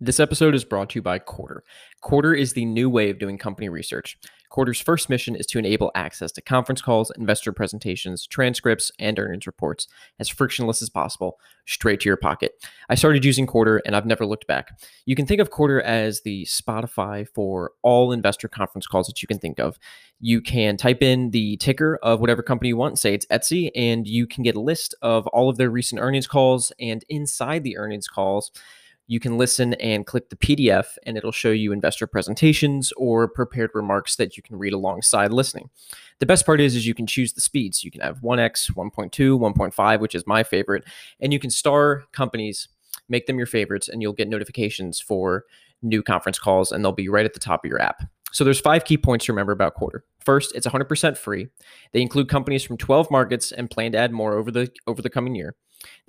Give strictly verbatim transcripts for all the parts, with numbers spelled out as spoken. This episode is brought to you by Quartr. Quartr is the new way of doing company research. Quartr's first mission is to enable access to conference calls, investor presentations, transcripts, and earnings reports as frictionless as possible, straight to your pocket. I started using Quartr, and I've never looked back. You can think of Quartr as the Spotify for all investor conference calls that you can think of. You can type in the ticker of whatever company you want, say it's Etsy, and you can get a list of all of their recent earnings calls, and inside the earnings calls, you can listen and click the P D F, and it'll show you investor presentations or prepared remarks that you can read alongside listening. The best part is, is you can choose the speeds. You can have one X, one point two, one point five, which is my favorite, and you can star companies, make them your favorites, and you'll get notifications for new conference calls, and they'll be right at the top of your app. So there's five key points to remember about Quartr. First, it's one hundred percent free. They include companies from twelve markets and plan to add more over the over the coming year.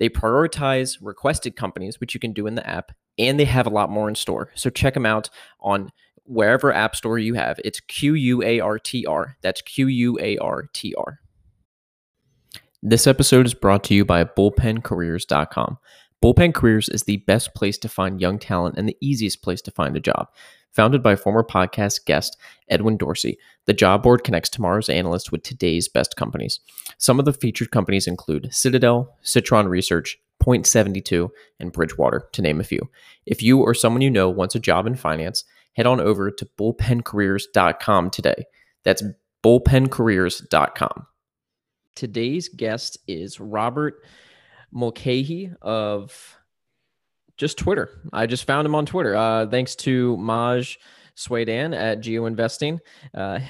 They prioritize requested companies, which you can do in the app, and they have a lot more in store. So check them out on wherever app store you have. It's Q U A R T R. That's Q U A R T R. This episode is brought to you by bullpen careers dot com. Bullpen Careers is the best place to find young talent and the easiest place to find a job. Founded by former podcast guest Edwin Dorsey, the job board connects tomorrow's analysts with today's best companies. Some of the featured companies include Citadel, Citron Research, Point seventy-two, and Bridgewater, to name a few. If you or someone you know wants a job in finance, head on over to bullpen careers dot com today. That's bullpen careers dot com. Today's guest is Robert Mulcahy of... just Twitter. I just found him on Twitter. Uh, thanks to Maj Swadan at GeoInvesting. Uh,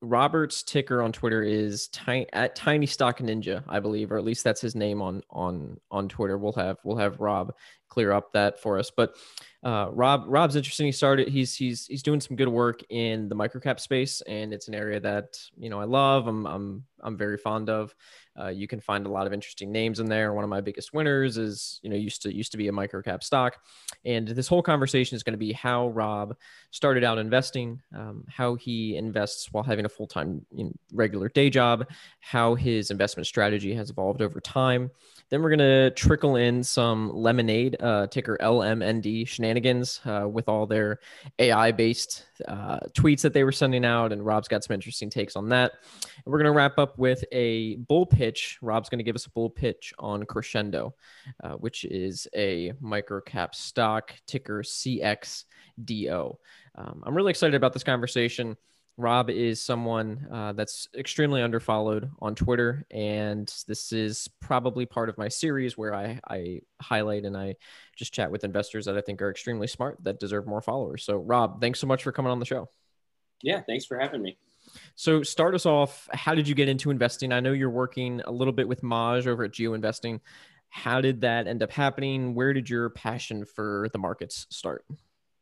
Robert's ticker on Twitter is ti- at Tiny Stock Ninja, I believe, or at least that's his name on on on Twitter. We'll have we'll have Rob clear up that for us. But uh, Rob Rob's interesting. He started. He's he's he's doing some good work in the microcap space, and it's an area that you know I love. I'm I'm I'm very fond of. Uh, you can find a lot of interesting names in there. One of my biggest winners is, you know, used to used to be a microcap stock. And this whole conversation is going to be how Rob started out investing, um, how he invests while having a full-time, you know, regular day job, how his investment strategy has evolved over time. Then we're going to trickle in some Lemonade, uh, ticker L M N D shenanigans uh, with all their A I-based uh, tweets that they were sending out. And Rob's got some interesting takes on that. And we're going to wrap up with a bull pitch. Pitch. Rob's going to give us a bull pitch on Crexendo, uh, which is a microcap stock, ticker C X D O. Um, I'm really excited about this conversation. Rob is someone uh, that's extremely underfollowed on Twitter, and this is probably part of my series where I, I highlight and I just chat with investors that I think are extremely smart that deserve more followers. So, Rob, thanks so much for coming on the show. Yeah, thanks for having me. So start us off. How did you get into investing? I know you're working a little bit with Maj over at GeoInvesting. How did that end up happening? Where did your passion for the markets start?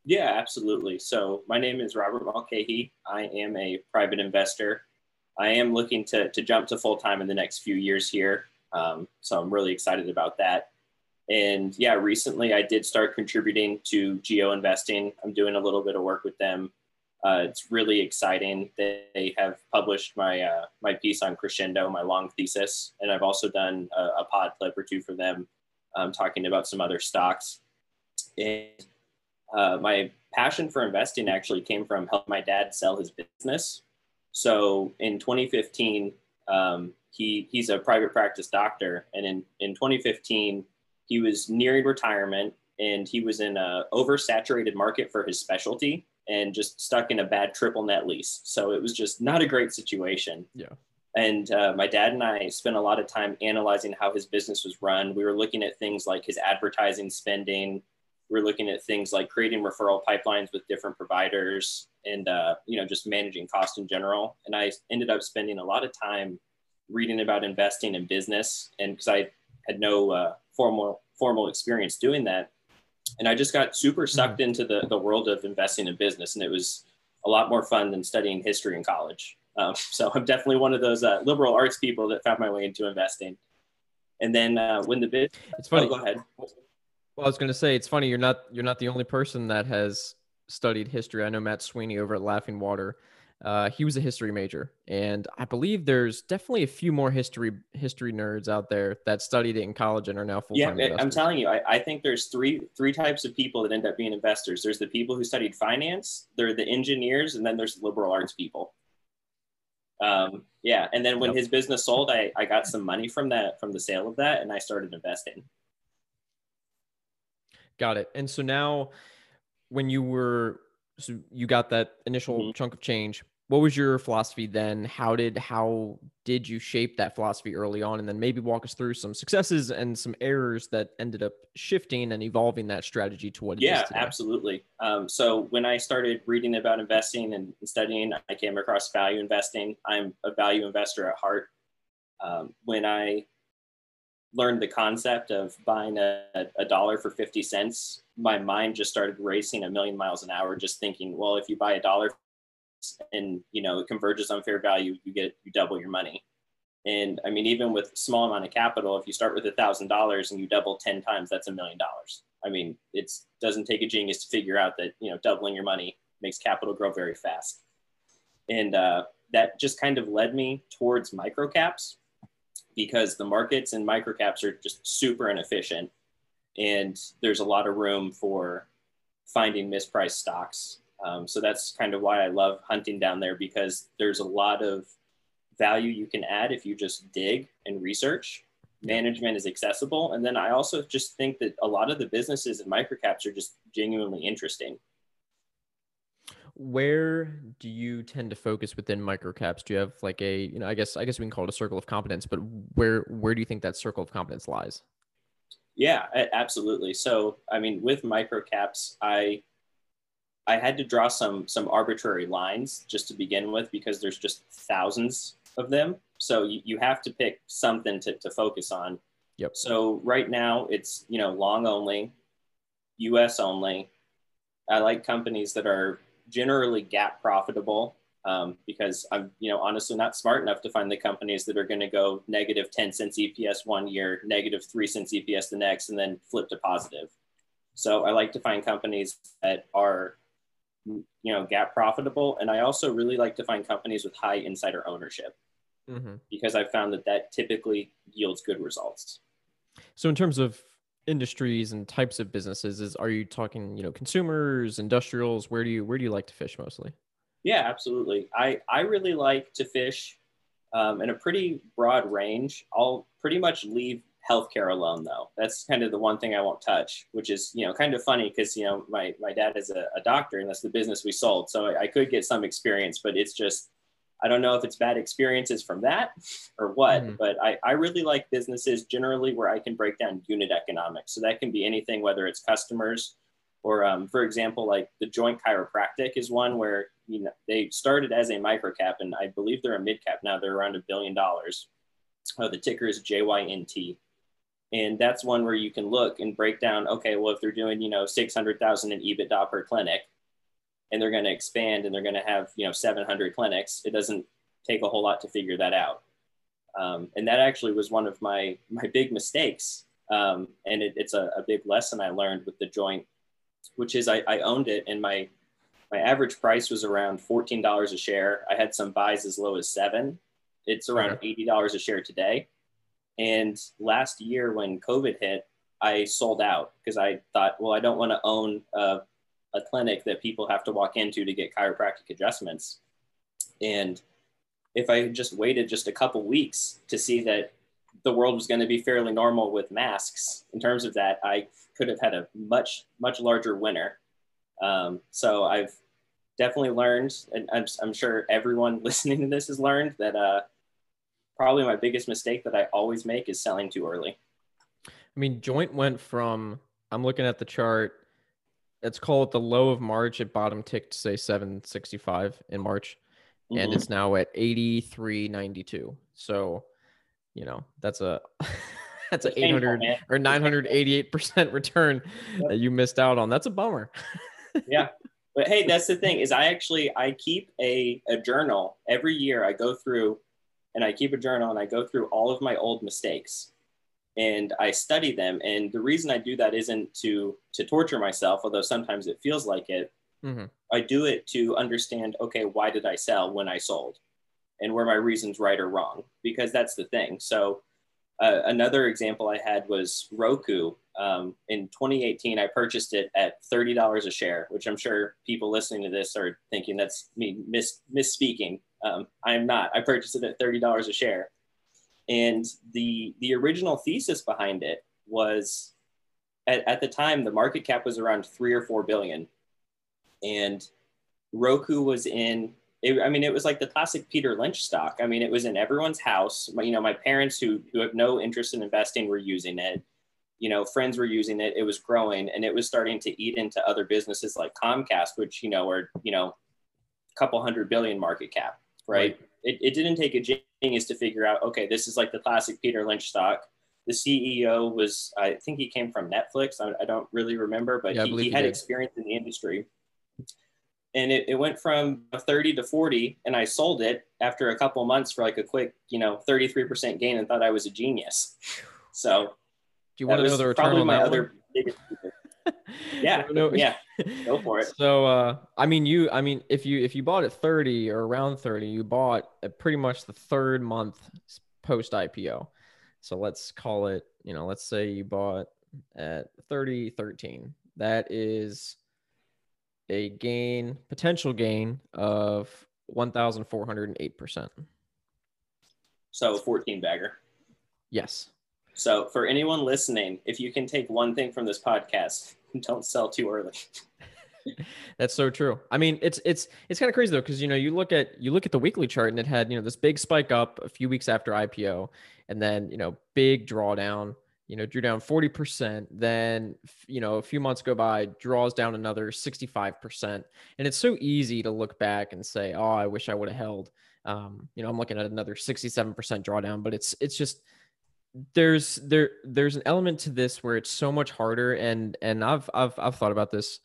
Yeah, absolutely. So my name is Robert Mulcahy. I am a private investor. I am looking to, to jump to full-time in the next few years here. Um, so I'm really excited about that. And yeah, recently I did start contributing to GeoInvesting. I'm doing a little bit of work with them. Uh, it's really exciting. They have published my uh, my piece on Crexendo, my long thesis, and I've also done a, a pod clip or two for them, um, talking about some other stocks. And uh, my passion for investing actually came from helping my dad sell his business. So in twenty fifteen, um, he he's a private practice doctor, and in in twenty fifteen, he was nearing retirement, and he was in an oversaturated market for his specialty, and just stuck in a bad triple net lease. So it was just not a great situation. Yeah. And uh, my dad and I spent a lot of time analyzing how his business was run. We were looking at things like his advertising spending. We were looking at things like creating referral pipelines with different providers and, uh, you know, just managing costs in general. And I ended up spending a lot of time reading about investing in business, and because I had no uh, formal formal experience doing that. And I just got super sucked into the, the world of investing in business. And it was a lot more fun than studying history in college. Um, so I'm definitely one of those uh, liberal arts people that found my way into investing. And then uh, when the bid, it's funny. Oh, go ahead. Well, I was going to say, it's funny. You're not, you're not the only person that has studied history. I know Matt Sweeney over at Laughing Water Uh, he was a history major, and I believe there's definitely a few more history history nerds out there that studied it in college and are now full-time yeah, investors. I'm telling you, I, I think there's three three types of people that end up being investors. There's the people who studied finance, they're the engineers, and then there's the liberal arts people. Um, yeah, and then when yep. his business sold, I, I got some money from that from the sale of that, and I started investing. Got it. And so now, when you were so you got that initial mm-hmm. chunk of change. What was your philosophy then? How did how did you shape that philosophy early on? And then maybe walk us through some successes and some errors that ended up shifting and evolving that strategy to what it yeah, is today. Yeah, absolutely. Um, so when I started reading about investing and studying, I came across value investing. I'm a value investor at heart. Um, when I learned the concept of buying a, a dollar for fifty cents, my mind just started racing a million miles an hour, just thinking, well, if you buy a dollar and, you know, it converges on fair value, you get, you double your money. And I mean, even with small amount of capital, if you start with a thousand dollars and you double ten times, that's a million dollars. I mean, it doesn't take a genius to figure out that, you know, doubling your money makes capital grow very fast. And uh, that just kind of led me towards microcaps, because the markets and microcaps are just super inefficient. And there's a lot of room for finding mispriced stocks. Um, so that's kind of why I love hunting down there, because there's a lot of value you can add if you just dig and research. Management is accessible. And then I also just think that a lot of the businesses and microcaps are just genuinely interesting. Where do you tend to focus within microcaps? Do you have like a, you know, I guess, I guess we can call it a circle of competence, but where, where do you think that circle of competence lies? Yeah, absolutely. So, I mean, with microcaps, I I had to draw some some arbitrary lines just to begin with, because there's just thousands of them. So you, you have to pick something to, to focus on. Yep. So right now it's, you know, long only, U S only. I like companies that are generally gap profitable, um, because I'm, you know, honestly not smart enough to find the companies that are going to go negative ten cents E P S one year, negative three cents E P S the next, and then flip to positive. So I like to find companies that are, you know, gap profitable. And I also really like to find companies with high insider ownership, mm-hmm. because I found that that typically yields good results. So in terms of industries and types of businesses, is, are you talking, you know, consumers, industrials? Where do you, where do you like to fish mostly? Yeah, absolutely. I, I really like to fish um, in a pretty broad range. I'll pretty much leave healthcare alone, though. That's kind of the one thing I won't touch, which is, you know, kind of funny because, you know, my, my dad is a, a doctor, and that's the business we sold. So I, I could get some experience, but it's just, I don't know if it's bad experiences from that or what, mm-hmm. but I, I really like businesses generally where I can break down unit economics. So that can be anything, whether it's customers or, um, for example, like The Joint Chiropractic is one where, you know, they started as a microcap, and I believe they're a midcap now. They're around a billion dollars. Oh, the ticker is J Y N T. And that's one where you can look and break down, okay, well, if they're doing, you know, six hundred thousand in EBITDA per clinic, and they're going to expand, and they're going to have, you know, seven hundred clinics, it doesn't take a whole lot to figure that out. Um, and that actually was one of my, my big mistakes. Um, and it, it's a, a big lesson I learned with The Joint, which is I, I owned it, and my, my average price was around fourteen dollars a share. I had some buys as low as seven. It's around eighty dollars a share today. And last year when COVID hit, I sold out because I thought, well, I don't want to own a, a clinic that people have to walk into to get chiropractic adjustments. And if I had just waited just a couple weeks to see that the world was going to be fairly normal with masks in terms of that, I could have had a much, much larger winner. Um, so I've definitely learned, and I'm, I'm sure everyone listening to this has learned that, uh, probably my biggest mistake that I always make is selling too early. I mean, Joint went from, I'm looking at the chart, let's call it the low of March, at bottom ticked, say seven sixty-five in March, mm-hmm. and it's now at eighty-three ninety-two. So, you know, that's a that's an eight hundred painful, or nine hundred eighty-eight percent return yep. that you missed out on. That's a bummer. Yeah. But hey, that's the thing is I actually, I keep a, a journal every year. I go through and I keep a journal and I go through all of my old mistakes and I study them. And the reason I do that isn't to, to torture myself, although sometimes it feels like it, Mm-hmm. I do it to understand, okay, why did I sell when I sold? And were my reasons right or wrong? Because that's the thing. So uh, another example I had was Roku. Um, in twenty eighteen, I purchased it at thirty dollars a share, which I'm sure people listening to this are thinking that's me mis- misspeaking. Um, I'm not. I purchased it at thirty dollars a share. And the, the original thesis behind it was, at, at the time, the market cap was around three or four billion. And Roku was in, it, I mean, it was like the classic Peter Lynch stock. I mean, it was in everyone's house. You know, my parents who, who have no interest in investing were using it. You know, friends were using it. It was growing, and it was starting to eat into other businesses like Comcast, which, you know, are, you know, a couple hundred billion market cap, right? right. It, it didn't take a genius to figure out, okay, this is like the classic Peter Lynch stock. The C E O was, I think he came from Netflix. I, I don't really remember, but yeah, he, he had experience in the industry. And it, it went from thirty to forty, and I sold it after a couple months for like a quick, you know, thirty-three percent gain, and thought I was a genius. So do you want to know the return on my other biggest yeah, no, yeah, go for it. So, uh, I mean, you, I mean, if you, if you bought at thirty or around thirty, you bought at pretty much the third month post I P O. So let's call it, you know, let's say you bought at thirty thirteen. That is a gain, potential gain of one thousand four hundred eight percent. So fourteen bagger. Yes. So for anyone listening, if you can take one thing from this podcast, don't sell too early. That's so true. I mean, it's it's it's kind of crazy though, because you know you look at you look at the weekly chart, and it had you know this big spike up a few weeks after I P O, and then you know big drawdown. You know, drew down forty percent. Then you know a few months go by, draws down another sixty-five percent. And it's so easy to look back and say, oh, I wish I would have held. Um, you know, I'm looking at another sixty-seven percent drawdown, but it's it's just. There's there there's an element to this where it's so much harder, and and I've I've I've thought about this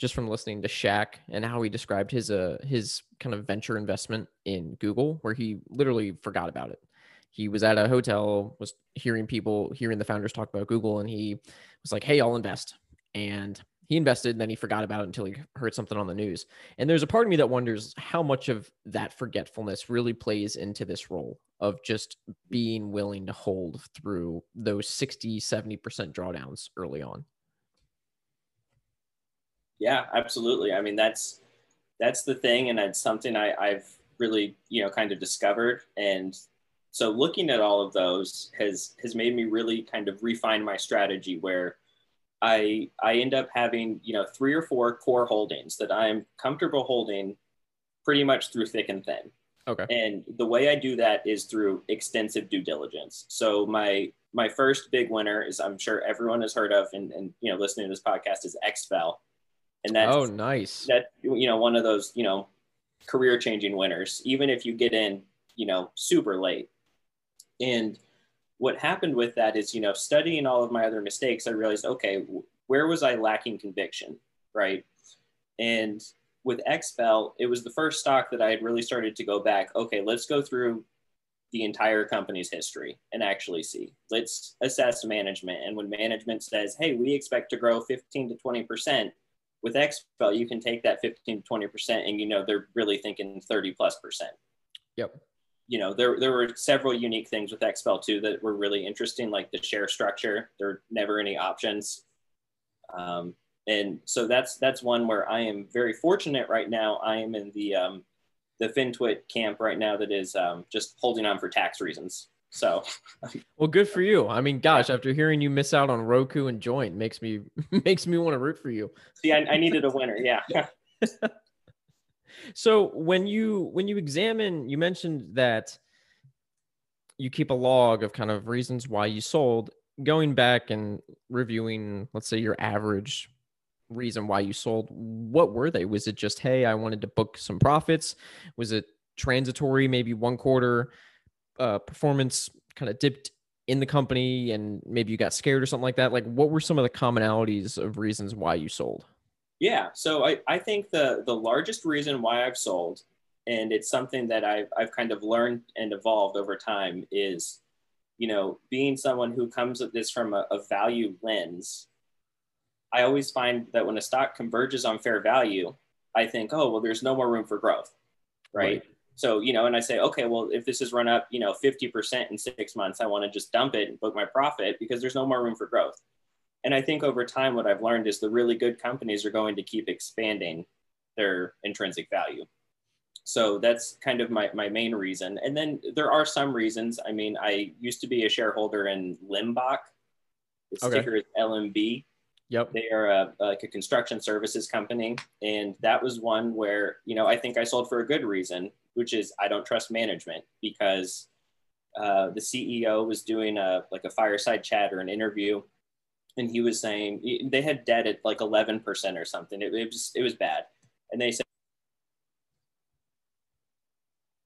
just from listening to Shaq and how he described his uh his kind of venture investment in Google, where he literally forgot about it. He was at a hotel, was hearing people hearing the founders talk about Google, and he was like, "Hey, I'll invest." And he invested, and then he forgot about it until he heard something on the news. And there's a part of me that wonders how much of that forgetfulness really plays into this role of just being willing to hold through those sixty, seventy percent drawdowns early on. Yeah, absolutely. I mean, that's, that's the thing. And that's something I, I've really, you know, kind of discovered. And so looking at all of those has, has made me really kind of refine my strategy where I, I end up having, you know, three or four core holdings that I'm comfortable holding pretty much through thick and thin. Okay. And the way I do that is through extensive due diligence. So my, my first big winner is, I'm sure everyone has heard of, and, and, you know, listening to this podcast, is Xpel. And that's, oh, nice. That, you know, one of those, you know, career changing winners, even if you get in, you know, super late. And what happened with that is, you know, studying all of my other mistakes, I realized, okay, where was I lacking conviction, right? And with Xpel, it was the first stock that I had really started to go back, okay, let's go through the entire company's history and actually see. Let's assess management. And when management says, hey, we expect to grow fifteen to twenty percent, with Xpel, you can take that fifteen to twenty percent and, you know, they're really thinking thirty plus percent. Yep. You know, there there were several unique things with Xpel too that were really interesting, like the share structure. There were never any options. Um, and so that's that's one where I am very fortunate right now. I am in the um, the FinTwit camp right now that is um, just holding on for tax reasons. So, well, good for you. I mean, gosh, after hearing you miss out on Roku and Joint, makes me makes me want to root for you. See, I, I needed a winner. Yeah. So when you when you examine, you mentioned that you keep a log of kind of reasons why you sold. Going back and reviewing, let's say, your average reason why you sold, what were they? Was it just, hey, I wanted to book some profits? Was it transitory, maybe one quarter uh, performance kind of dipped in the company and maybe you got scared or something like that? Like, what were some of the commonalities of reasons why you sold? Yeah, so I, I think the, the largest reason why I've sold, and it's something that I've, I've kind of learned and evolved over time, is, you know, being someone who comes at this from a, a value lens, I always find that when a stock converges on fair value, I think, oh, well, there's no more room for growth, right? right. So, you know, and I say, okay, well, if this has run up, you know, fifty percent in six months, I want to just dump it and book my profit because there's no more room for growth. And I think over time, what I've learned is the really good companies are going to keep expanding their intrinsic value. So that's kind of my, my main reason. And then there are some reasons. I mean, I used to be a shareholder in Limbach. Its okay. ticker is L M B. Yep. They are a, like a construction services company. And that was one where, you know, I think I sold for a good reason, which is I don't trust management because uh, the C E O was doing a like a fireside chat or an interview. And he was saying they had debt at like eleven percent or something. It, it was it was bad. And they said,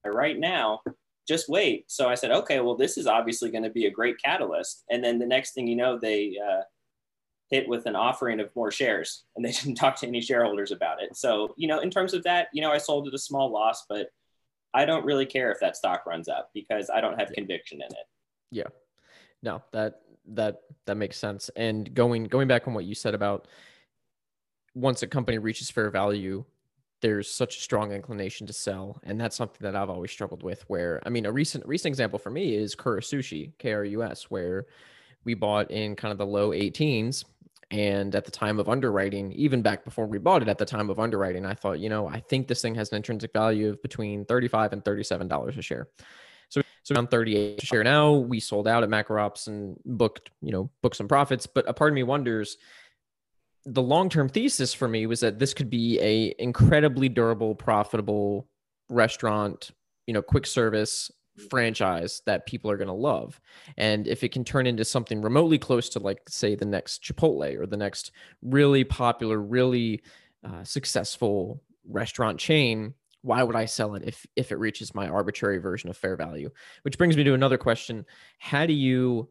right now, just wait. So I said, okay, well, this is obviously going to be a great catalyst. And then the next thing you know, they uh, hit with an offering of more shares, and they didn't talk to any shareholders about it. So, you know, in terms of that, you know, I sold at a small loss, but I don't really care if that stock runs up because I don't have yeah. conviction in it. Yeah, no, that that that makes sense. And going going back on what you said about once a company reaches fair value, there's such a strong inclination to sell. And that's something that I've always struggled with where, I mean, a recent recent example for me is Kura Sushi, K R U S, where we bought in kind of the low eighteens. And at the time of underwriting, even back before we bought it, at the time of underwriting, I thought, you know, I think this thing has an intrinsic value of between thirty-five and thirty-seven dollars a share. So, so around thirty-eight a share now. We sold out at Macroops and booked, you know, booked some profits. But a part of me wonders, the long-term thesis for me was that this could be a incredibly durable, profitable restaurant, you know, quick service franchise that people are going to love. And if it can turn into something remotely close to, like, say, the next Chipotle or the next really popular, really uh, successful restaurant chain, why would I sell it if, if it reaches my arbitrary version of fair value? Which brings me to another question. How do you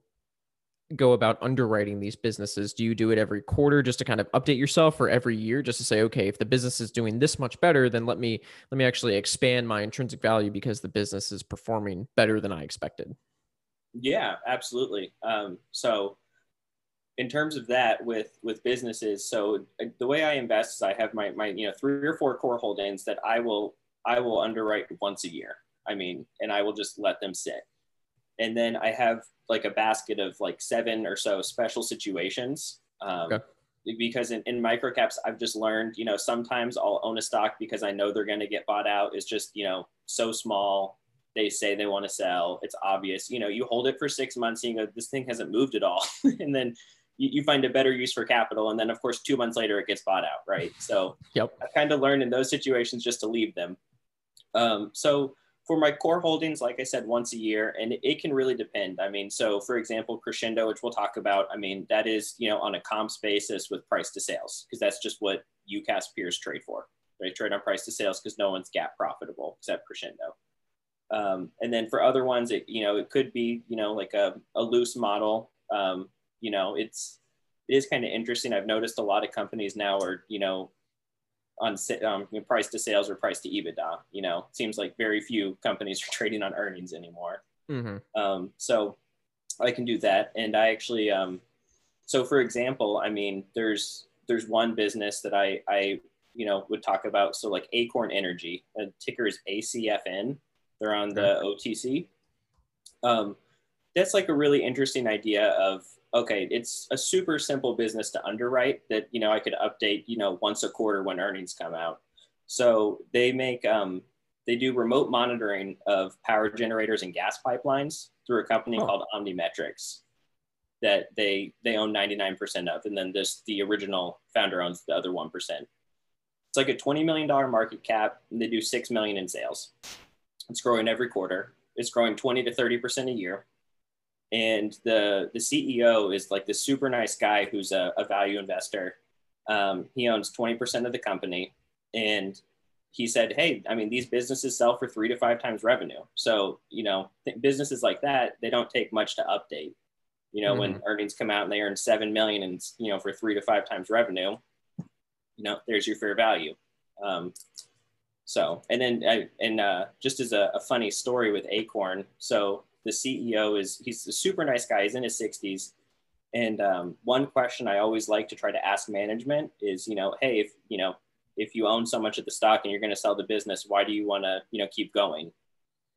go about underwriting these businesses? Do you do it every quarter just to kind of update yourself, or every year just to say, okay, if the business is doing this much better, then let me, let me actually expand my intrinsic value because the business is performing better than I expected? Yeah, absolutely. Um, so in terms of that with, with businesses, so the way I invest is I have my, my, you know, three or four core holdings that I will, I will underwrite once a year. I mean, and I will just let them sit. And then I have like a basket of like seven or so special situations. Um, okay. Because in, in microcaps, I've just learned, you know, sometimes I'll own a stock because I know they're going to get bought out. It's just, you know, so small. They say they want to sell. It's obvious. You know, you hold it for six months and you go, this thing hasn't moved at all. And then you, you find a better use for capital. And then, of course, two months later, it gets bought out, right? So yep. I've kind of learned in those situations just to leave them. Um, so for my core holdings, like I said, once a year, and it can really depend. I mean, so for example, Crexendo, which we'll talk about, I mean, that is, you know, on a comps basis with price to sales, because that's just what UCAS peers trade for. They trade on price to sales because no one's gap profitable except Crexendo. Um, and then for other ones, it, you know, it could be, you know, like a, a loose model. Um, you know, it's, it is kind of interesting. I've noticed a lot of companies now are, you know, on um, price to sales or price to EBITDA. You know, it seems like very few companies are trading on earnings anymore. Mm-hmm. Um, so I can do that. And I actually, um, so for example, I mean, there's, there's one business that I, I, you know, would talk about. So like Acorn Energy, the ticker is A C F N. They're on the okay. O T C. Um, that's like a really interesting idea of, okay, it's a super simple business to underwrite that, you know, I could update, you know, once a quarter when earnings come out. So they make, um, they do remote monitoring of power generators and gas pipelines through a company oh. called OmniMetrics that they, they own ninety-nine percent of. And then this, the original founder owns the other one percent. It's like a twenty million dollars market cap, and they do six million dollars in sales. It's growing every quarter. It's growing twenty to thirty percent a year. And the, the C E O is like this super nice guy who's a, a value investor. Um, he owns twenty percent of the company. And he said, hey, I mean, these businesses sell for three to five times revenue. So, you know, th- businesses like that, they don't take much to update. You know, mm-hmm. when earnings come out and they earn seven million dollars and, you know, for three to five times revenue, you know, there's your fair value. Um, so, and then, I, and uh, just as a, a funny story with Acorn. So, the C E O is, he's a super nice guy. He's in his sixties. And um, one question I always like to try to ask management is, you know, hey, if, you know, if you own so much of the stock and you're going to sell the business, why do you want to, you know, keep going?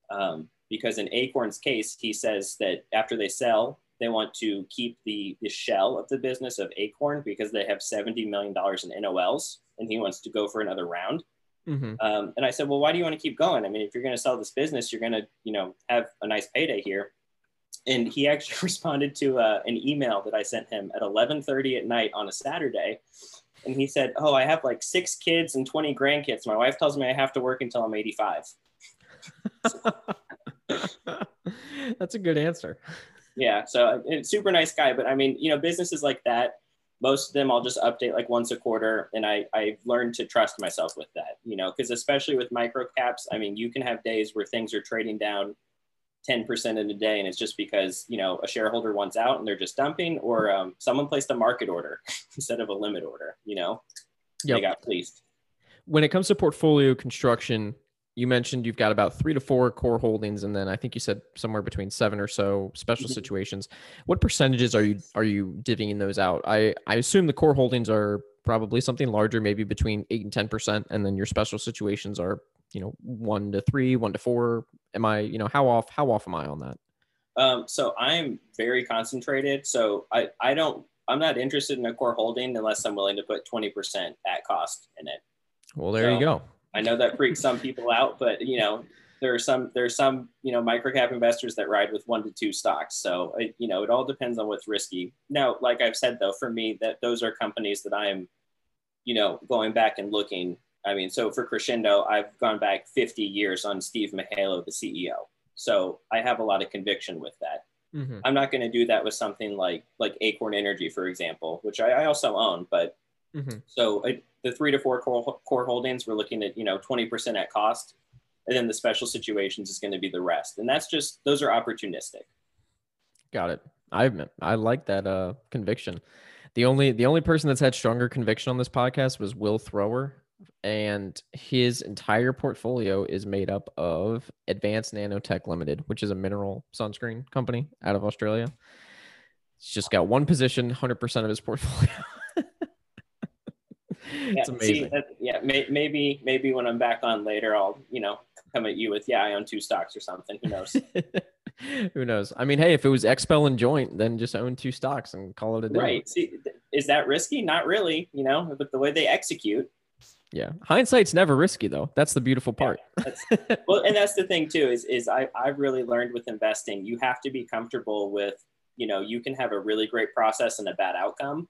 Um, because in Acorn's case, he says that after they sell, they want to keep the, the shell of the business of Acorn because they have seventy million dollars in N O Ls and he wants to go for another round. Mm-hmm. Um, and I said, well, why do you want to keep going? I mean, if you're going to sell this business, you're going to, you know, have a nice payday here. And he actually responded to uh, an email that I sent him at eleven thirty at night on a Saturday. And he said, oh, I have like six kids and twenty grandkids. My wife tells me I have to work until I'm eighty-five. That's a good answer. Yeah. So it's super nice guy. But I mean, you know, businesses like that, most of them I'll just update like once a quarter. And I, I've learned to trust myself with that, you know, because especially with micro caps, I mean, you can have days where things are trading down ten percent in a day. And it's just because, you know, a shareholder wants out and they're just dumping, or um, someone placed a market order instead of a limit order, you know, yep. They got fleeced. When it comes to portfolio construction, you mentioned you've got about three to four core holdings. And then I think you said somewhere between seven or so special mm-hmm. situations. What percentages are you, are you divvying those out? I, I assume the core holdings are probably something larger, maybe between eight and ten percent. And then your special situations are, you know, one to three, one to four. Am I, you know, how off, how off am I on that? Um, so I'm very concentrated. So I, I don't, I'm not interested in a core holding unless I'm willing to put twenty percent at cost in it. Well, there so, you go. I know that freaks some people out, but you know, there are some, there's some, you know, microcap investors that ride with one to two stocks. So, it, you know, it all depends on what's risky. Now, like I've said, though, for me, that those are companies that I'm, you know, going back and looking. I mean, so for Crexendo, I've gone back fifty years on Steve Mihaylo, the C E O. So I have a lot of conviction with that. Mm-hmm. I'm not going to do that with something like, like Acorn Energy, for example, which I, I also own, but mm-hmm. so I, the three to four core, core holdings, we're looking at, you know, twenty percent at cost. And then the special situations is going to be the rest. And that's just, those are opportunistic. Got it. I I like that uh, conviction. The only, the only person that's had stronger conviction on this podcast was Will Thrower. And his entire portfolio is made up of Advanced Nanotech Limited, which is a mineral sunscreen company out of Australia. It's just got one position, one hundred percent of his portfolio. It's yeah, amazing. See, that, yeah, may, maybe maybe when I'm back on later, I'll, you know, come at you with, yeah, I own two stocks or something. Who knows? Who knows? I mean, hey, if it was Xpel and Joint, then just own two stocks and call it a day. Right. See, is that risky? Not really, you know, but the way they execute. Yeah. Hindsight's never risky though. That's the beautiful part. Yeah, that's, well, and that's the thing too, is, is I, I've really learned with investing, you have to be comfortable with, you know, you can have a really great process and a bad outcome.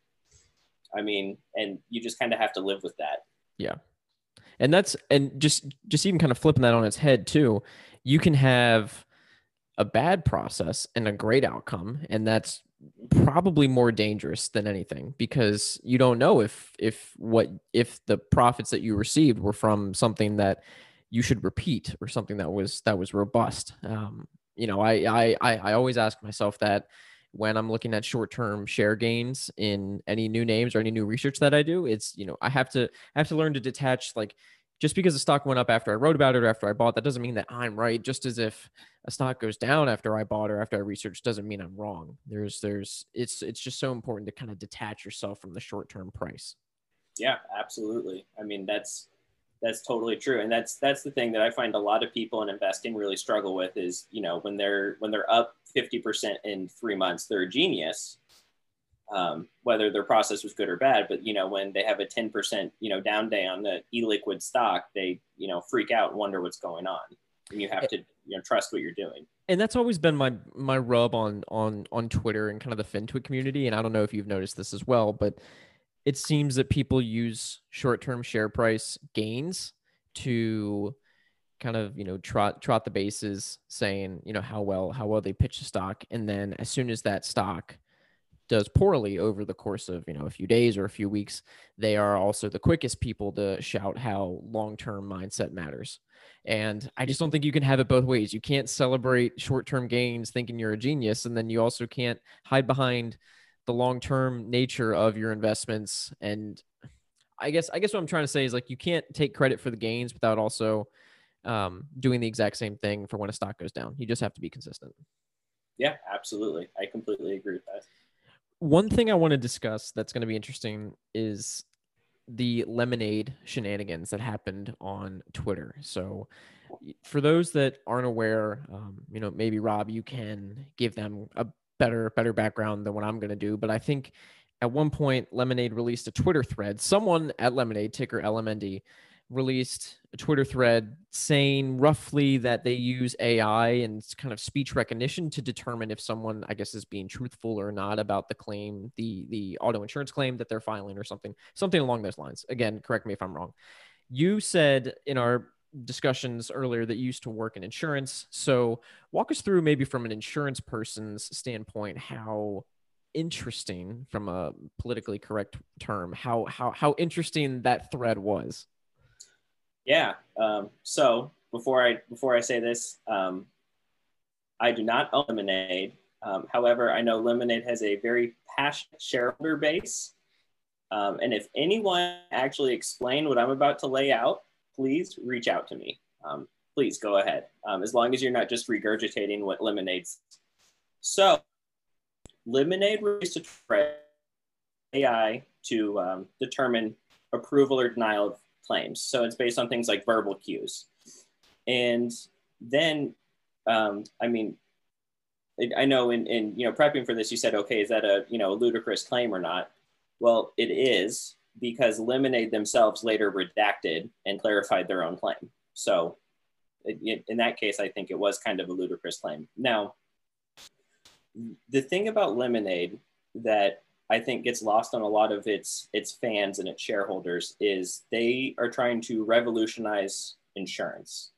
I mean, and you just kind of have to live with that. Yeah. And that's, and just, just even kind of flipping that on its head too, you can have a bad process and a great outcome. And that's probably more dangerous than anything, because you don't know if if what if the profits that you received were from something that you should repeat or something that was that was robust. Um, you know, I I I always ask myself that when I'm looking at short-term share gains in any new names or any new research that I do. It's, you know, I have to I have to learn to detach, like, just because the stock went up after I wrote about it or after I bought, that doesn't mean that I'm right. Just as if a stock goes down after I bought or after I researched doesn't mean I'm wrong. There's, there's, it's, it's just so important to kind of detach yourself from the short-term price. Yeah, absolutely. I mean, that's, that's totally true. And that's, that's the thing that I find a lot of people in investing really struggle with is, you know, when they're, when they're up fifty percent in three months, they're a genius. Um, whether their process was good or bad, but, you know, when they have a ten percent, you know, down day on the e-liquid stock, they, you know, freak out and wonder what's going on. And you have to, you know, trust what you're doing. And that's always been my, my rub on, on, on Twitter and kind of the FinTwit community. And I don't know if you've noticed this as well, but it seems that people use short-term share price gains to kind of, you know, trot, trot the bases, saying, you know, how well, how well they pitch the stock. And then as soon as that stock does poorly over the course of, you know, a few days or a few weeks, they are also the quickest people to shout how long-term mindset matters. And I just don't think you can have it both ways. You can't celebrate short-term gains thinking you're a genius, and then you also can't hide behind the long-term nature of your investments. And I guess I guess what I'm trying to say is, like, you can't take credit for the gains without also um, doing the exact same thing for when a stock goes down. You just have to be consistent. Yeah, absolutely. I completely agree with that. One thing I want to discuss that's going to be interesting is the Lemonade shenanigans that happened on Twitter. So for those that aren't aware, um, you know, maybe Rob, you can give them a better, better background than what I'm going to do. But I think at one point, Lemonade released a Twitter thread. Someone at Lemonade, ticker L M N D, released a Twitter thread saying roughly that they use A I and kind of speech recognition to determine if someone, I guess, is being truthful or not about the claim, the, the auto insurance claim that they're filing or something, something along those lines. Again, correct me if I'm wrong. You said in our discussions earlier that you used to work in insurance. So walk us through maybe from an insurance person's standpoint, how interesting, from a politically correct term, how, how, how interesting that thread was. Yeah. Um, so before I before I say this, um, I do not own Lemonade. Um, however, I know Lemonade has a very passionate shareholder base. Um, and if anyone actually explained what I'm about to lay out, please reach out to me. Um, please go ahead. Um, as long as you're not just regurgitating what Lemonade's. So Lemonade released a thread A I to um, determine approval or denial of claims. So it's based on things like verbal cues. And then, um, I mean, it, I know in, in, you know, prepping for this, you said, okay, is that a, you know, a ludicrous claim or not? Well, it is, because Lemonade themselves later redacted and clarified their own claim. So it, it, in that case, I think it was kind of a ludicrous claim. Now, the thing about Lemonade that I think gets lost on a lot of its its fans and its shareholders is they are trying to revolutionize insurance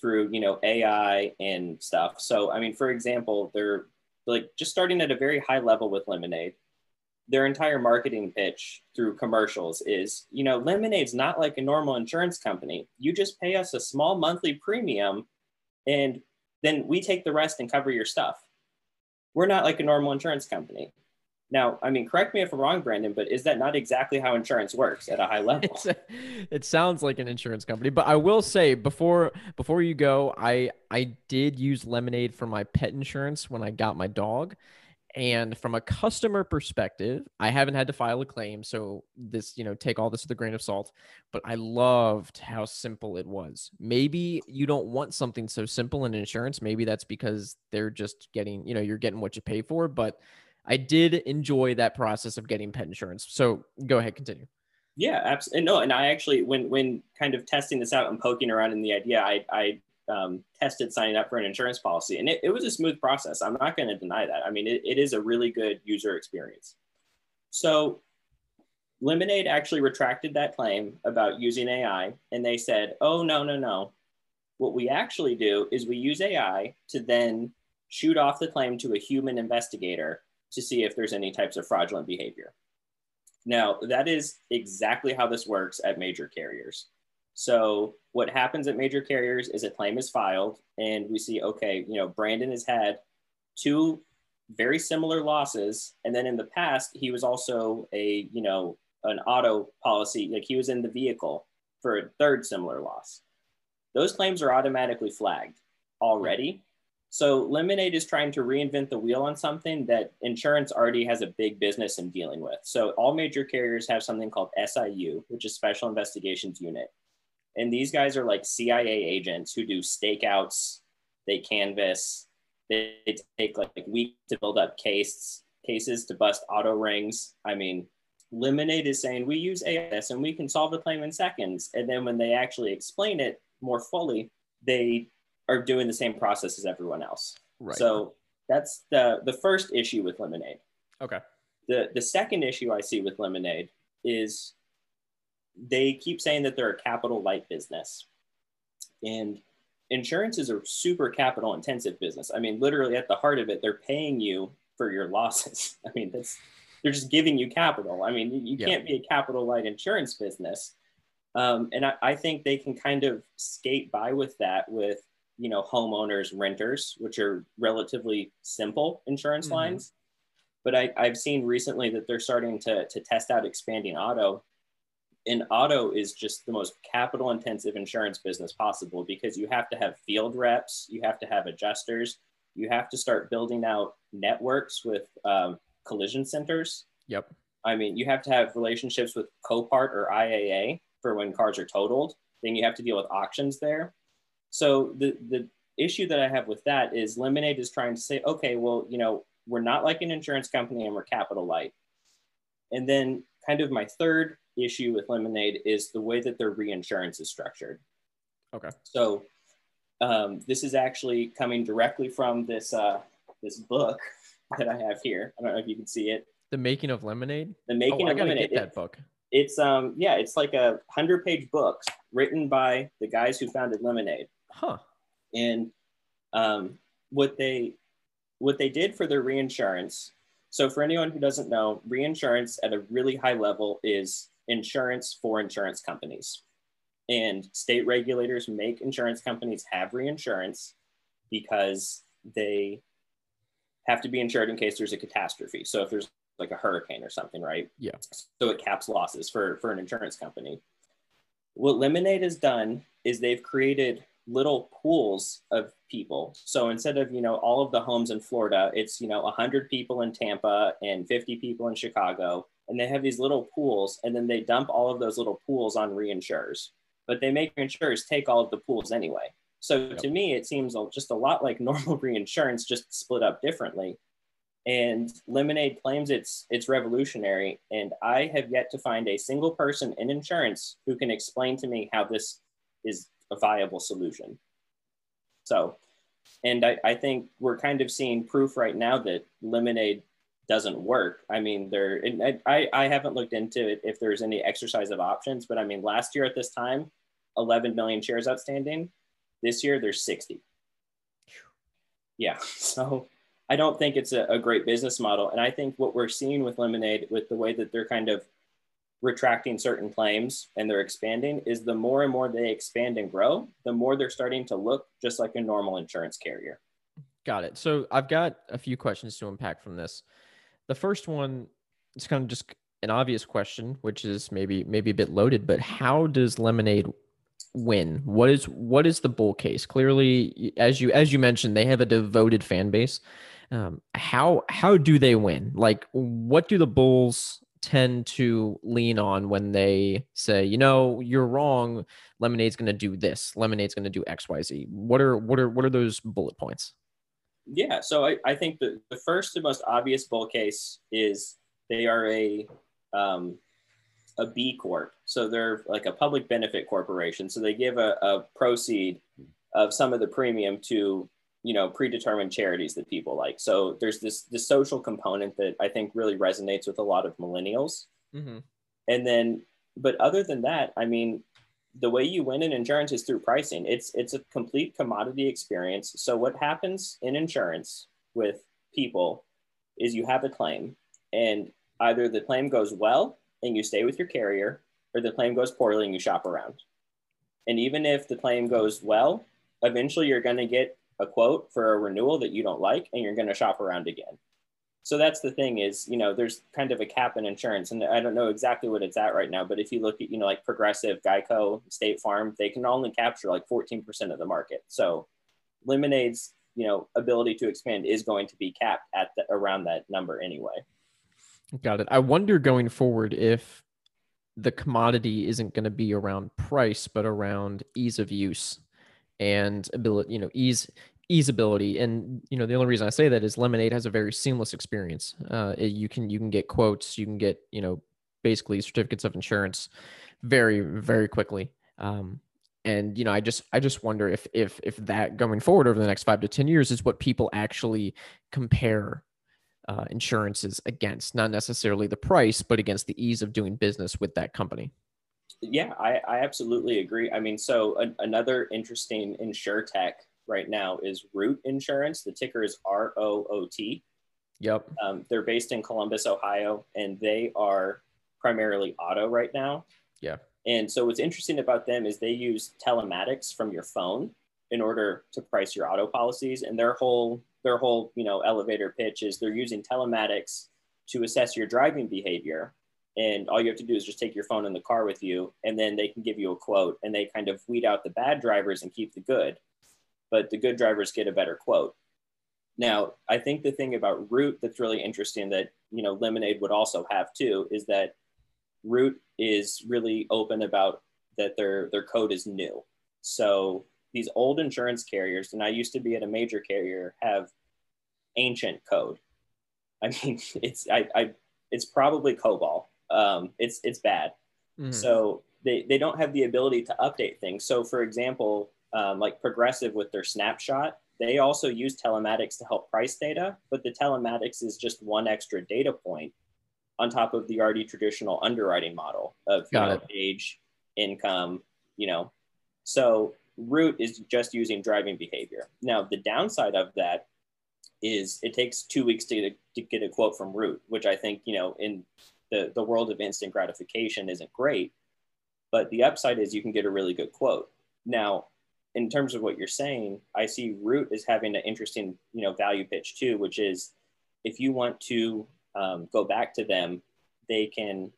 through, you know, A I and stuff. So, I mean, for example, they're like just starting at a very high level with Lemonade. Their entire marketing pitch through commercials is, you know, Lemonade's not like a normal insurance company. You just pay us a small monthly premium and then we take the rest and cover your stuff. We're not like a normal insurance company. Now, I mean, correct me if I'm wrong, Brandon, but is that not exactly how insurance works at a high level? It's a, it sounds like an insurance company, but I will say before before you go, I I did use Lemonade for my pet insurance when I got my dog. And from a customer perspective, I haven't had to file a claim. So this, you know, take all this with a grain of salt, but I loved how simple it was. Maybe you don't want something so simple in insurance. Maybe that's because they're just getting, you know, you're getting what you pay for, but I did enjoy that process of getting pet insurance. So go ahead, continue. Yeah, absolutely. No, and I actually, when when kind of testing this out and poking around in the idea, I, I um, tested signing up for an insurance policy, and it, it was a smooth process. I'm not going to deny that. I mean, it, it is a really good user experience. So Lemonade actually retracted that claim about using A I, and they said, oh, no, no, no. What we actually do is we use A I to then shoot off the claim to a human investigator to see if there's any types of fraudulent behavior. Now, that is exactly how this works at major carriers. So what happens at major carriers is a claim is filed and we see, okay, you know, Brandon has had two very similar losses. And then in the past, he was also a, you know, an auto policy, like he was in the vehicle for a third similar loss. Those claims are automatically flagged already. So Lemonade is trying to reinvent the wheel on something that insurance already has a big business in dealing with. So all major carriers have something called S I U, which is Special Investigations Unit. And these guys are like C I A agents who do stakeouts, they canvass, they, they take like weeks to build up cases, cases to bust auto rings. I mean, Lemonade is saying we use A I and we can solve the claim in seconds. And then when they actually explain it more fully, they are doing the same process as everyone else. Right. So that's the, the first issue with Lemonade. Okay. The the second issue I see with Lemonade is they keep saying that they're a capital light business. And insurance is a super capital intensive business. I mean, literally at the heart of it, they're paying you for your losses. I mean, that's they're just giving you capital. I mean, you yeah. can't be a capital light insurance business. Um, and I, I think they can kind of skate by with that with, you know, homeowners, renters, which are relatively simple insurance mm-hmm. lines. But I, I've seen recently that they're starting to, to test out expanding auto. And auto is just the most capital intensive insurance business possible because you have to have field reps, you have to have adjusters, you have to start building out networks with um, collision centers. Yep. I mean, you have to have relationships with Copart or I A A for when cars are totaled. Then you have to deal with auctions there. So the, the issue that I have with that is Lemonade is trying to say, okay, well, you know, we're not like an insurance company and we're capital light. And then kind of my third issue with Lemonade is the way that their reinsurance is structured. Okay. So um, this is actually coming directly from this uh, this book that I have here. I don't know if you can see it. The Making of Lemonade? The Making oh, of I Lemonade. Get that it, book. It's, um, yeah, it's like a hundred-page book written by the guys who founded Lemonade. Huh. And um, what they what they did for their reinsurance, so for anyone who doesn't know, reinsurance at a really high level is insurance for insurance companies. And state regulators make insurance companies have reinsurance because they have to be insured in case there's a catastrophe. So if there's like a hurricane or something, right? Yeah. So it caps losses for, for an insurance company. What Lemonade has done is they've created little pools of people. So instead of, you know, all of the homes in Florida, it's, you know, one hundred people in Tampa and fifty people in Chicago. And they have these little pools, and then they dump all of those little pools on reinsurers. But they make reinsurers take all of the pools anyway. So yep. to me, it seems just a lot like normal reinsurance, just split up differently. And Lemonade claims it's it's revolutionary, and I have yet to find a single person in insurance who can explain to me how this is a viable solution. So, and I, I think we're kind of seeing proof right now that Lemonade doesn't work. I mean, there, and I, I haven't looked into it if there's any exercise of options, but I mean, last year at this time, eleven million shares outstanding. This year, there's sixty. Yeah, so I don't think it's a, a great business model. And I think what we're seeing with Lemonade, with the way that they're kind of retracting certain claims and they're expanding, is the more and more they expand and grow, the more they're starting to look just like a normal insurance carrier. Got it. So I've got a few questions to unpack from this. The first one is kind of just an obvious question, which is maybe maybe a bit loaded, but how does Lemonade win? What is what is the bull case? Clearly, as you as you mentioned, they have a devoted fan base. Um, how how do they win? Like, what do the bulls tend to lean on when they say, you know, you're wrong, Lemonade's going to do this, Lemonade's going to do X, Y, Z? What are what are what are those bullet points? Yeah, so I, I think the, the first and most obvious bull case is they are a um, a B Corp. So they're like a public benefit corporation. So they give a, a proceed of some of the premium to, you know, predetermined charities that people like. So there's this, this social component that I think really resonates with a lot of millennials. Mm-hmm. And then, but other than that, I mean, the way you win in insurance is through pricing. It's it's a complete commodity experience. So what happens in insurance with people is you have a claim, and either the claim goes well and you stay with your carrier, or the claim goes poorly and you shop around. And even if the claim goes well, eventually you're going to get a quote for a renewal that you don't like, and you're going to shop around again. So that's the thing is, you know, there's kind of a cap in insurance, and I don't know exactly what it's at right now, but if you look at, you know, like Progressive, Geico, State Farm, they can only capture like fourteen percent of the market. So Lemonade's, you know, ability to expand is going to be capped at the, around that number anyway. Got it. I wonder going forward if the commodity isn't going to be around price, but around ease of use and ability, you know, ease easeability. And, you know, the only reason I say that is Lemonade has a very seamless experience. Uh, you can, you can get quotes, you can get, you know, basically certificates of insurance very, very quickly. Um, and, you know, I just, I just wonder if, if, if that going forward over the next five to ten years is what people actually compare uh, insurances against, not necessarily the price, but against the ease of doing business with that company. Yeah, I, I absolutely agree. I mean, so an, another interesting insurtech right now is Root Insurance. The ticker is R O O T. Yep. Um, they're based in Columbus, Ohio, and they are primarily auto right now. Yeah. And so what's interesting about them is they use telematics from your phone in order to price your auto policies. And their whole, their whole, you know, elevator pitch is they're using telematics to assess your driving behavior. And all you have to do is just take your phone in the car with you, and then they can give you a quote, and they kind of weed out the bad drivers and keep the good. But the good drivers get a better quote. Now, I think the thing about Root that's really interesting that, you know, Lemonade would also have too, is that Root is really open about that their, their code is new. So these old insurance carriers, and I used to be at a major carrier, have ancient code. I mean, it's I, I it's probably COBOL. Um, it's it's bad. Mm-hmm. So they, they don't have the ability to update things. So for example, um, like Progressive with their snapshot, they also use telematics to help price data, but the telematics is just one extra data point on top of the already traditional underwriting model of you know, age, income, you know. So Root is just using driving behavior. Now, the downside of that is it takes two weeks to get a, to get a quote from Root, which I think, you know, in the, the world of instant gratification isn't great, but the upside is you can get a really good quote. Now, in terms of what you're saying, I see Root as having an interesting, you know, value pitch too, which is if you want to um, go back to them, they can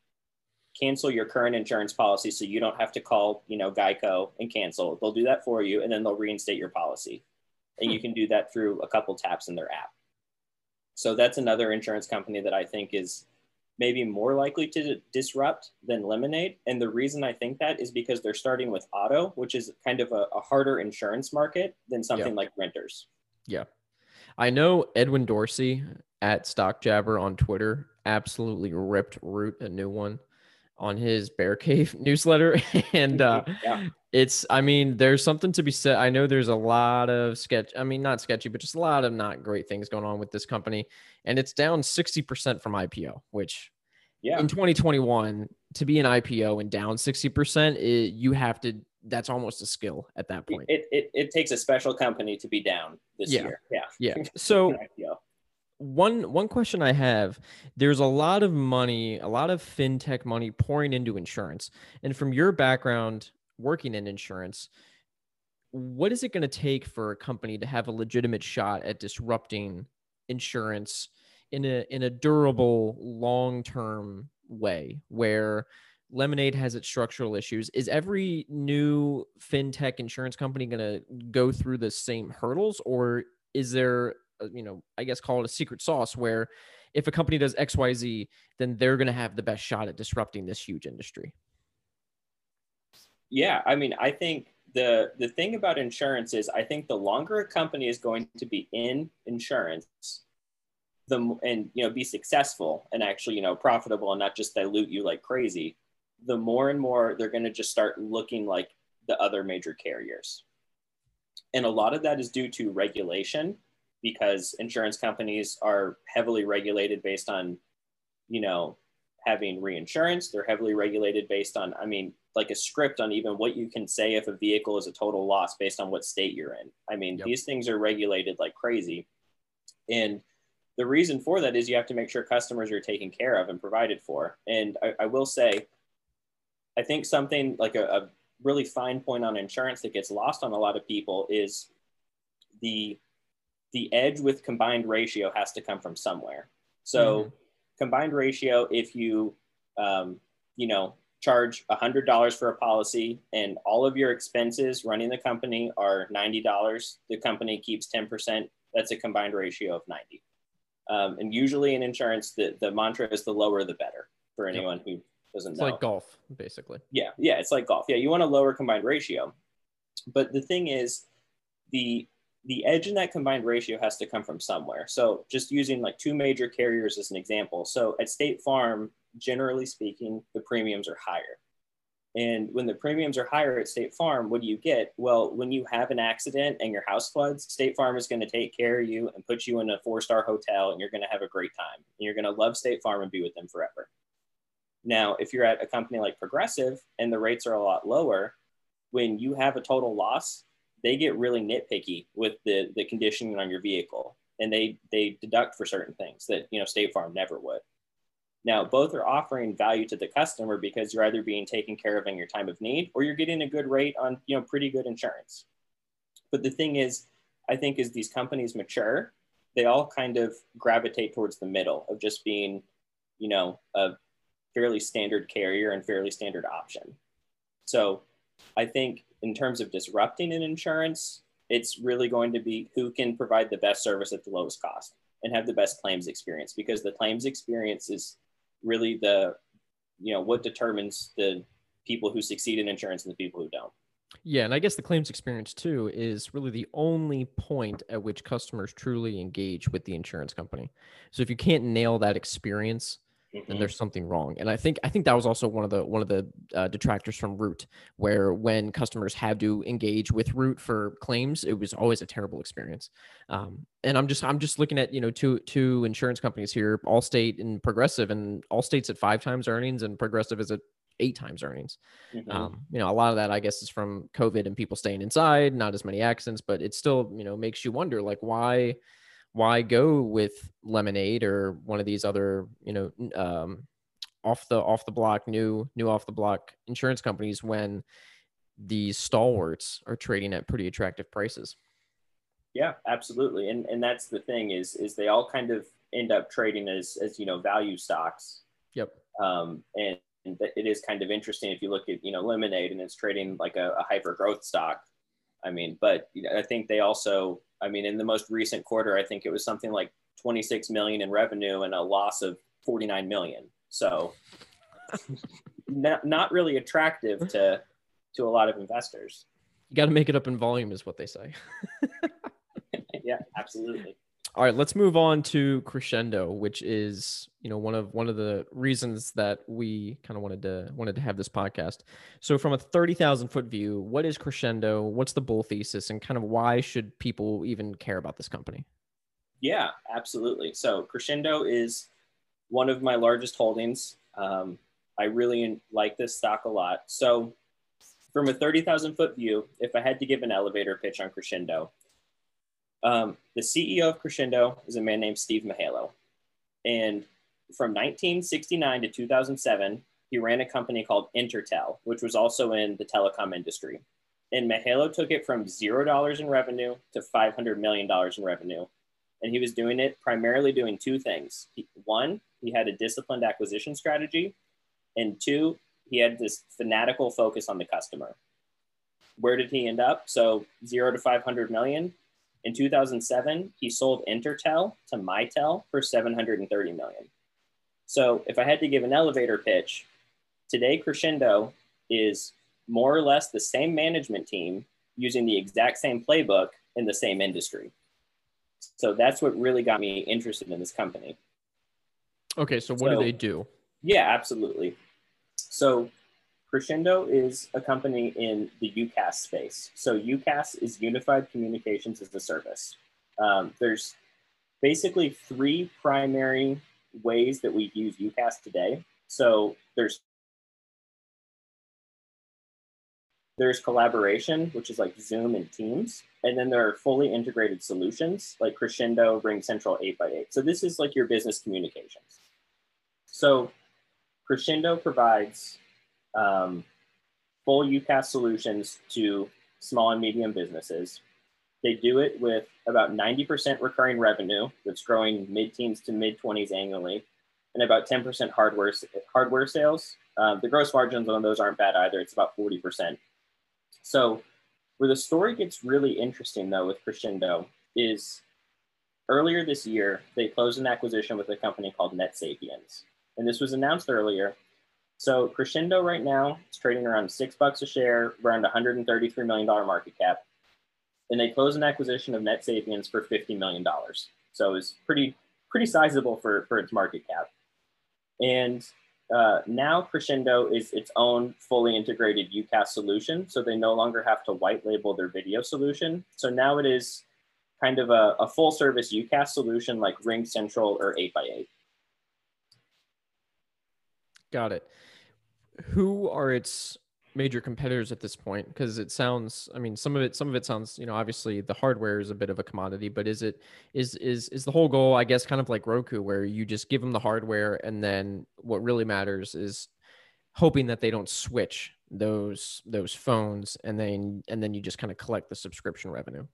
cancel your current insurance policy so you don't have to call, you know, Geico and cancel. They'll do that for you, and then they'll reinstate your policy. And you can do that through a couple taps in their app. So that's another insurance company that I think is maybe more likely to disrupt than Lemonade. And the reason I think that is because they're starting with auto, which is kind of a, a harder insurance market than something yeah. like renters. Yeah. I know Edwin Dorsey at Stock Jabber on Twitter absolutely ripped Root a new one on his Bear Cave newsletter. And uh, yeah. it's, I mean, there's something to be said. I know there's a lot of sketch, I mean, not sketchy, but just a lot of not great things going on with this company. And it's down sixty percent from I P O, which yeah. in twenty twenty-one, to be an I P O and down sixty percent, it, you have to, that's almost a skill at that point. It it, it takes a special company to be down this yeah. year. Yeah. Yeah. So One one question I have, there's a lot of money, a lot of fintech money pouring into insurance. And from your background working in insurance, what is it going to take for a company to have a legitimate shot at disrupting insurance in a in a durable, long-term way where Lemonade has its structural issues? Is every new fintech insurance company going to go through the same hurdles, or is there, you know, I guess call it a secret sauce where if a company does X, Y, Z, then they're going to have the best shot at disrupting this huge industry? Yeah. I mean, I think the, the thing about insurance is I think the longer a company is going to be in insurance, the, and, you know, be successful and actually, you know, profitable and not just dilute you like crazy, the more and more they're going to just start looking like the other major carriers. And a lot of that is due to regulation, because insurance companies are heavily regulated based on, you know, having reinsurance. They're heavily regulated based on, I mean, like a script on even what you can say if a vehicle is a total loss based on what state you're in. I mean, yep. these things are regulated like crazy. And the reason for that is you have to make sure customers are taken care of and provided for. And I, I will say, I think something like a, a really fine point on insurance that gets lost on a lot of people is the the edge with combined ratio has to come from somewhere. So mm-hmm. combined ratio, if you, um, you know, charge one hundred dollars for a policy and all of your expenses running the company are ninety dollars, the company keeps ten percent, that's a combined ratio of ninety. Um, and usually in insurance, the, the mantra is the lower, the better for anyone yep. who doesn't it's know. It's like golf, basically. Yeah, yeah, it's like golf. Yeah, you want a lower combined ratio. But the thing is, the the edge in that combined ratio has to come from somewhere. So just using like two major carriers as an example. So at State Farm, generally speaking, the premiums are higher. And when the premiums are higher at State Farm, what do you get? Well, when you have an accident and your house floods, State Farm is going to take care of you and put you in a four-star hotel, and you're going to have a great time. And you're going to love State Farm and be with them forever. Now, if you're at a company like Progressive and the rates are a lot lower, when you have a total loss, they get really nitpicky with the, the conditioning on your vehicle, and they, they deduct for certain things that, you know, State Farm never would. Now, both are offering value to the customer because you're either being taken care of in your time of need, or you're getting a good rate on, you know, pretty good insurance. But the thing is, I think as these companies mature, they all kind of gravitate towards the middle of just being, you know, a fairly standard carrier and fairly standard option. So I think in terms of disrupting in insurance, It's really going to be who can provide the best service at the lowest cost and have the best claims experience, because the claims experience is really the, you know, what determines the people who succeed in insurance and the people who don't. Yeah. And I guess the claims experience too is really the only point at which customers truly engage with the insurance company. So if you can't nail that experience, mm-hmm. then there's something wrong. And I think, I think that was also one of the, one of the uh, detractors from Root, where when customers had to engage with Root for claims, it was always a terrible experience. Um, and I'm just, I'm just looking at, you know, two, two insurance companies here, Allstate and Progressive, and Allstate's at five times earnings and Progressive is at eight times earnings. Mm-hmm. Um, you know, a lot of that, I guess, is from COVID and people staying inside, not as many accidents, but it still, you know, makes you wonder, like, why, why go with Lemonade or one of these other, you know, um, off the, off the block, new, new off the block insurance companies when these stalwarts are trading at pretty attractive prices? Yeah, absolutely. And, and that's the thing is, is they all kind of end up trading as, as, you know, value stocks. Yep. Um, and, And it is kind of interesting if you look at, you know, Lemonade, and it's trading like a, a hyper growth stock. I mean, but you know, I think they also, I mean, in the most recent quarter, I think it was something like twenty-six million in revenue and a loss of forty-nine million. So not, not really attractive to, to a lot of investors. You got to make it up in volume is what they say. Yeah, absolutely. All right, let's move on to Crexendo, which is, you know, one of one of the reasons that we kind of wanted to wanted to have this podcast. So from a thirty thousand foot view, what is Crexendo? What's the bull thesis, and kind of why should people even care about this company? Yeah, absolutely. So Crexendo is one of my largest holdings. Um, I really like this stock a lot. So from a thirty thousand foot view, if I had to give an elevator pitch on Crexendo, Um, the C E O of Crexendo is a man named Steve Mihaylo. And from nineteen sixty-nine to two thousand seven, he ran a company called Intertel, which was also in the telecom industry. And Mihaylo took it from zero dollars in revenue to five hundred million dollars in revenue. And he was doing it primarily doing two things. He, one, he had a disciplined acquisition strategy. And two, he had this fanatical focus on the customer. Where did he end up? So zero to five hundred million. In two thousand seven, he sold Intertel to Mitel for seven hundred thirty million dollars. So if I had to give an elevator pitch, today Crexendo is more or less the same management team using the exact same playbook in the same industry. So that's what really got me interested in this company. Okay, so what so, do they do? Yeah, absolutely. So Crexendo is a company in the UCaaS space. So UCaaS is Unified Communications as a Service. Um, there's basically three primary ways that we use UCaaS today. So there's there's collaboration, which is like Zoom and Teams. And then there are fully integrated solutions like Crexendo, RingCentral, eight by eight. So this is like your business communications. So Crexendo provides Um, full UCaaS solutions to small and medium businesses. They do it with about ninety percent recurring revenue that's growing mid-teens to mid-twenties annually, and about ten percent hardware hardware sales. Um, the gross margins on those aren't bad either. It's about forty percent. So where the story gets really interesting, though, with Crexendo is earlier this year, they closed an acquisition with a company called NetSapiens. And this was announced earlier. So Crexendo right now is trading around six bucks a share, around one hundred thirty-three million dollars market cap. And they closed an acquisition of NetSapiens for fifty million dollars. So it's pretty pretty sizable for, for its market cap. And uh, now Crexendo is its own fully integrated UCaaS solution. So they no longer have to white label their video solution. So now it is kind of a, a full service UCaaS solution like RingCentral or eight by eight. Got it. Who are its major competitors at this point? Because it sounds, I mean, some of it, some of it sounds, you know, obviously the hardware is a bit of a commodity, but is it, is, is, is the whole goal, I guess, kind of like Roku, where you just give them the hardware, and then what really matters is hoping that they don't switch those, those phones. And then, and then you just kind of collect the subscription revenue.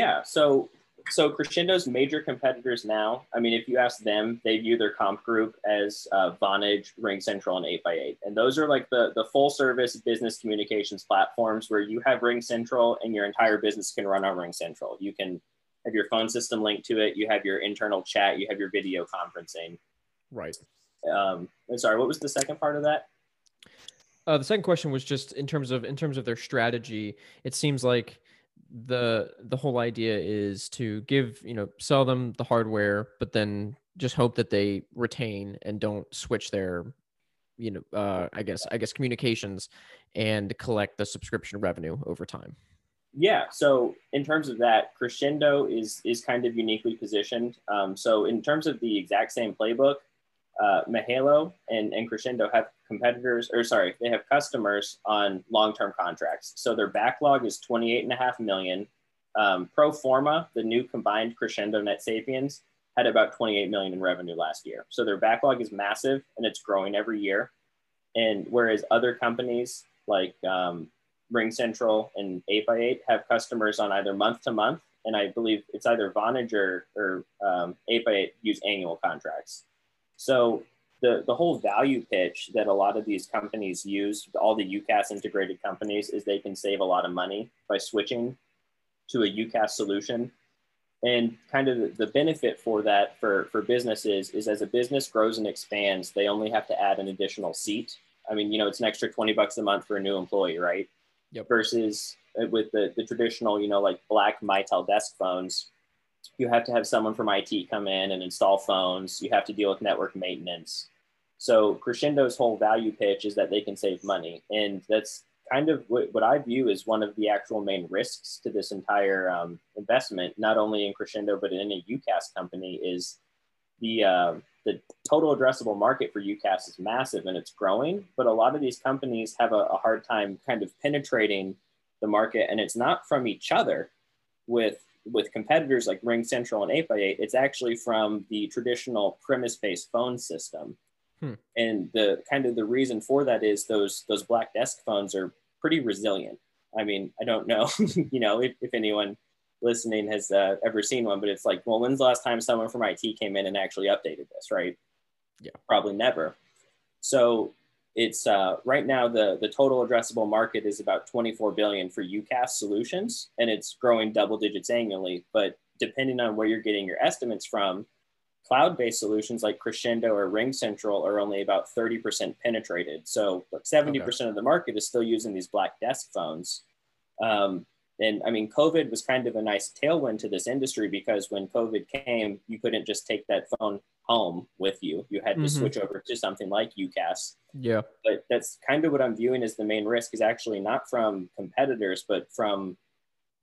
Yeah. So So Crexendo's major competitors now, I mean, if you ask them, they view their comp group as uh, Vonage, RingCentral, and eight by eight. And those are like the, the full-service business communications platforms where you have RingCentral and your entire business can run on RingCentral. You can have your phone system linked to it. You have your internal chat. You have your video conferencing. Right. Um, sorry, what was the second part of that? Uh, the second question was just in terms of in terms of their strategy. It seems like the the whole idea is to give, you know, sell them the hardware, but then just hope that they retain and don't switch their, you know, uh, I guess I guess communications and collect the subscription revenue over time. Yeah. So in terms of that, Crexendo is is kind of uniquely positioned. Um, so in terms of the exact same playbook, uh, Mihaylo and, and Crexendo have competitors, or sorry, they have customers on long-term contracts. So their backlog is twenty-eight and a half million. Um, pro forma, the new combined Crexendo NetSapiens had about twenty-eight million in revenue last year. So their backlog is massive and it's growing every year. And whereas other companies like, um, RingCentral and eight by eight have customers on either month to month, and I believe it's either Vonage or, or um, eight by eight use annual contracts. So the, the whole value pitch that a lot of these companies use, all the UCaaS integrated companies, is they can save a lot of money by switching to a UCaaS solution. And kind of the benefit for that for, for businesses is as a business grows and expands, they only have to add an additional seat. I mean, you know, it's an extra twenty bucks a month for a new employee, right? Yep. Versus with the, the traditional, you know, like black Mitel desk phones, you have to have someone from I T come in and install phones. You have to deal with network maintenance. So Crexendo's whole value pitch is that they can save money. And that's kind of what, what I view as one of the actual main risks to this entire um, investment, not only in Crexendo, but in any UCaaS company, is the uh, the total addressable market for UCaaS is massive and it's growing, but a lot of these companies have a, a hard time kind of penetrating the market, and it's not from each other with with competitors like RingCentral and eight by eight, it's actually from the traditional premise-based phone system. Hmm. And the kind of the reason for that is those those black desk phones are pretty resilient. I mean, I don't know, you know, if, if anyone listening has uh, ever seen one, but it's like, well, when's the last time someone from I T came in and actually updated this, right? Yeah, probably never. So it's uh, right now the the total addressable market is about twenty-four billion dollars for UCaaS solutions, and it's growing double digits annually. But depending on where you're getting your estimates from, cloud-based solutions like Crexendo or RingCentral are only about thirty percent penetrated. So like seventy percent okay. of the market is still using these black desk phones. Um, And I mean, COVID was kind of a nice tailwind to this industry, because when COVID came, you couldn't just take that phone home with you. You had to mm-hmm. switch over to something like UCaaS. Yeah. But that's kind of what I'm viewing as the main risk, is actually not from competitors, but from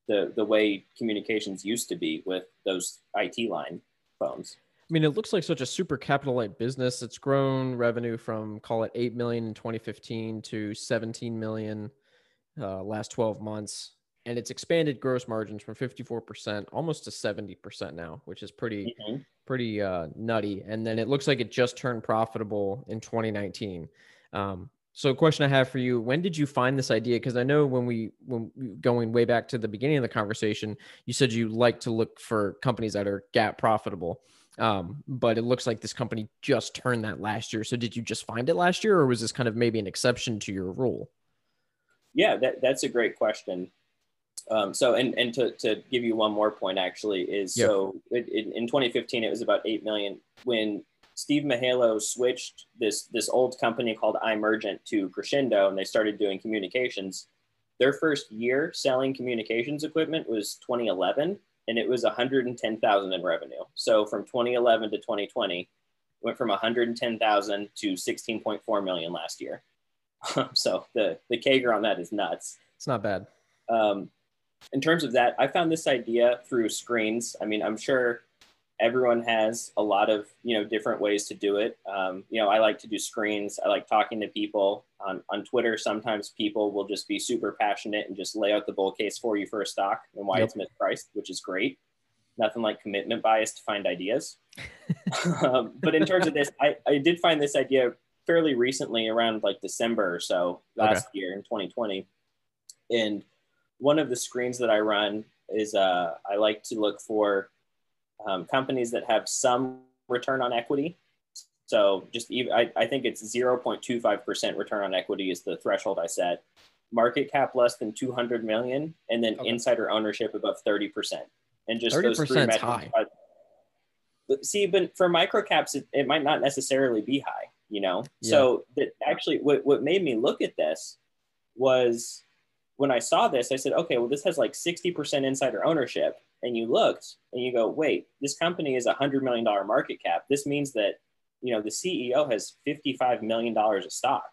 the, the way communications used to be with those I T line phones. I mean, it looks like such a super capital light business. It's grown revenue from, call it eight million in twenty fifteen to seventeen million uh, last twelve months. And it's expanded gross margins from fifty-four percent almost to seventy percent now, which is pretty, mm-hmm. pretty uh, nutty. And then it looks like it just turned profitable in twenty nineteen. Um, so a question I have for you, when did you find this idea? Because I know when we, when going way back to the beginning of the conversation, you said you like to look for companies that are gap profitable. Um, but it looks like this company just turned that last year. So did you just find it last year, or was this kind of maybe an exception to your rule? Yeah, that, that's a great question. Um, so, and, and to, to give you one more point, actually, is yep. so it, it, in twenty fifteen, it was about eight million. When Steve Mihaylo switched this, this old company called iMergent to Crexendo, and they started doing communications, their first year selling communications equipment was twenty eleven, and it was one hundred ten thousand in revenue. So from twenty eleven to twenty twenty, went from one hundred ten thousand to sixteen point four million last year. So the, the C A G R on that is nuts. It's not bad. Um, In terms of that, I found this idea through screens. I mean, I'm sure everyone has a lot of, you know, different ways to do it. Um, you know, I like to do screens. I like talking to people on, on Twitter. Sometimes people will just be super passionate and just lay out the bull case for you for a stock and why yep. it's mispriced, which is great. Nothing like commitment bias to find ideas. um, but in terms of this, I, I did find this idea fairly recently, around like December or so last okay. year in twenty twenty. And one of the screens that I run is uh, I like to look for um, companies that have some return on equity. So just even, I, I think it's zero point two five percent return on equity is the threshold I set. Market cap less than two hundred million, and then okay. insider ownership above thirty percent. And just those three metrics. High. But see, but for microcaps, it, it might not necessarily be high, you know? Yeah. So that actually what, what made me look at this was when I saw this, I said, okay, well, this has like sixty percent insider ownership. And you looked and you go, wait, this company is a one hundred million dollars market cap. This means that, you know, the C E O has fifty-five million dollars of stock.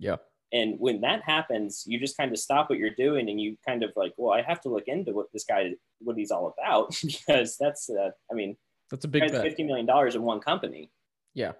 Yeah. And when that happens, you just kind of stop what you're doing and you kind of like, well, I have to look into what this guy, what he's all about, because that's, uh, I mean, that's a big bet. fifty million dollars in one company. Yeah.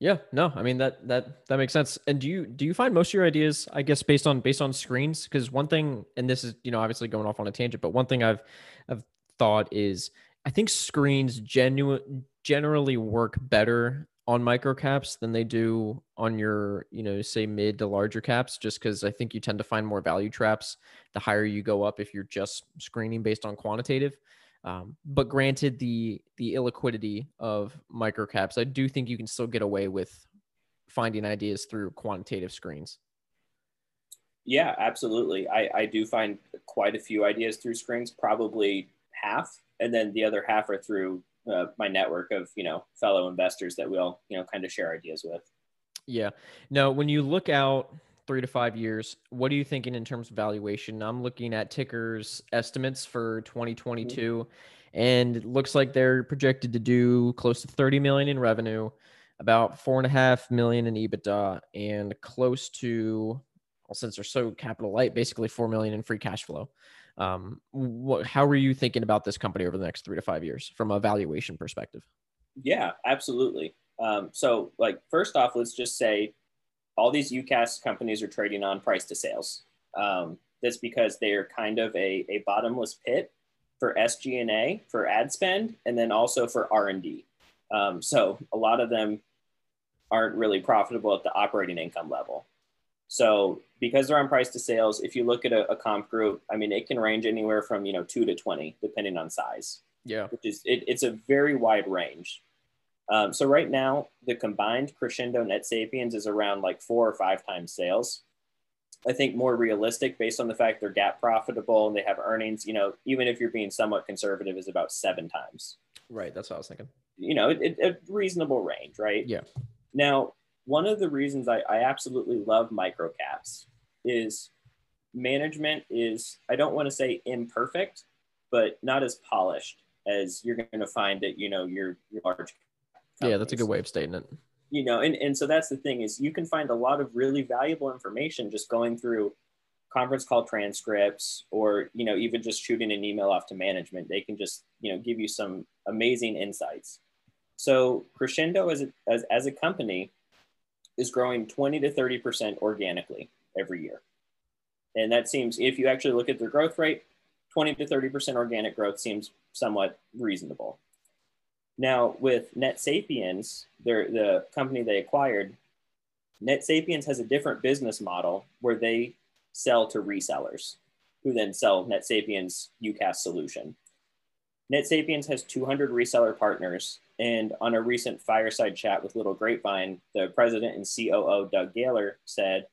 Yeah, no, I mean, that, that, that makes sense. And do you, do you find most of your ideas, I guess, based on, based on screens? Cause one thing, and this is, you know, obviously going off on a tangent, but one thing I've, I've thought is I think screens genuine generally work better on micro caps than they do on your, you know, say mid to larger caps, just because I think you tend to find more value traps the higher you go up if you're just screening based on quantitative. Um, but granted, the the illiquidity of micro caps, I do think you can still get away with finding ideas through quantitative screens. Yeah, absolutely. I, I do find quite a few ideas through screens, probably half, and then the other half are through Uh, my network of, you know, fellow investors that we'll, you know, kind of share ideas with. Yeah. Now, when you look out three to five years, what are you thinking in terms of valuation? I'm looking at Ticker's estimates for twenty twenty-two, mm-hmm. and it looks like they're projected to do close to thirty million in revenue, about four and a half million in EBITDA, and close to, well, since they're so capital light, basically four million in free cash flow. Um, what, how are you thinking about this company over the next three to five years from a valuation perspective? Yeah, absolutely. Um, so like, first off, let's just say all these UCaaS companies are trading on price to sales. Um, that's because they are kind of a, a bottomless pit for S G and A, for ad spend, and then also for R and D. Um, so a lot of them aren't really profitable at the operating income level. So because they're on price to sales, if you look at a, a comp group, I mean, it can range anywhere from, you know, two to twenty, depending on size. Yeah. Which is, it, it's a very wide range. Um, so right now, the combined Crexendo NetSapiens is around like four or five times sales. I think more realistic, based on the fact they're gap profitable and they have earnings, you know, even if you're being somewhat conservative, is about seven times. Right. That's what I was thinking. You know, it, it, a reasonable range, right? Yeah. Now, one of the reasons I, I absolutely love microcaps is management is, I don't want to say imperfect, but not as polished as you're going to find at, you know, your, your large companies. Yeah, that's a good way of stating it. You know, and, and so that's the thing is you can find a lot of really valuable information just going through conference call transcripts or, you know, even just shooting an email off to management. They can just, you know, give you some amazing insights. So Crexendo as a, as, as a company is growing twenty to thirty percent organically every year. And that seems, if you actually look at their growth rate, twenty to thirty percent organic growth seems somewhat reasonable. Now with NetSapiens, they're the company they acquired, NetSapiens has a different business model where they sell to resellers who then sell NetSapiens' UCaaS solution. NetSapiens has two hundred reseller partners, and on a recent fireside chat with Little Grapevine, the president and C O O, Doug Gaylor, said,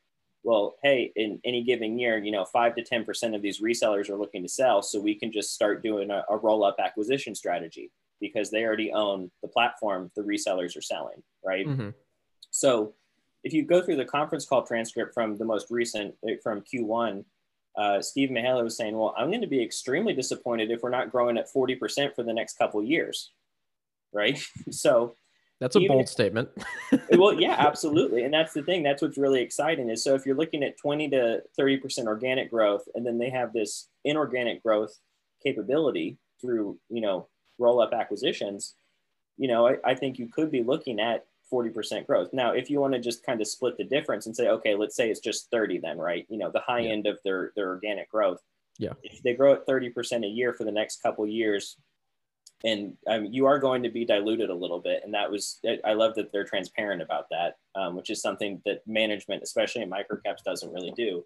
well, hey, in any given year, you know, five to ten percent of these resellers are looking to sell, so we can just start doing a, a roll-up acquisition strategy because they already own the platform the resellers are selling, right? Mm-hmm. So if you go through the conference call transcript from the most recent, from Q one, Uh, Steve Mihaylo was saying, well, I'm going to be extremely disappointed if we're not growing at forty percent for the next couple of years, right? So that's a bold if, statement. Well, yeah, absolutely. And that's the thing. That's what's really exciting is so if you're looking at twenty to thirty percent organic growth, and then they have this inorganic growth capability through, you know, roll-up acquisitions, you know, I, I think you could be looking at forty percent growth. Now, if you want to just kind of split the difference and say, okay, let's say it's just thirty then, right? You know, the high yeah. end of their, their organic growth. Yeah. If they grow at thirty percent a year for the next couple years, and um, you are going to be diluted a little bit. And that was, I love that they're transparent about that, um, which is something that management, especially in microcaps, doesn't really do.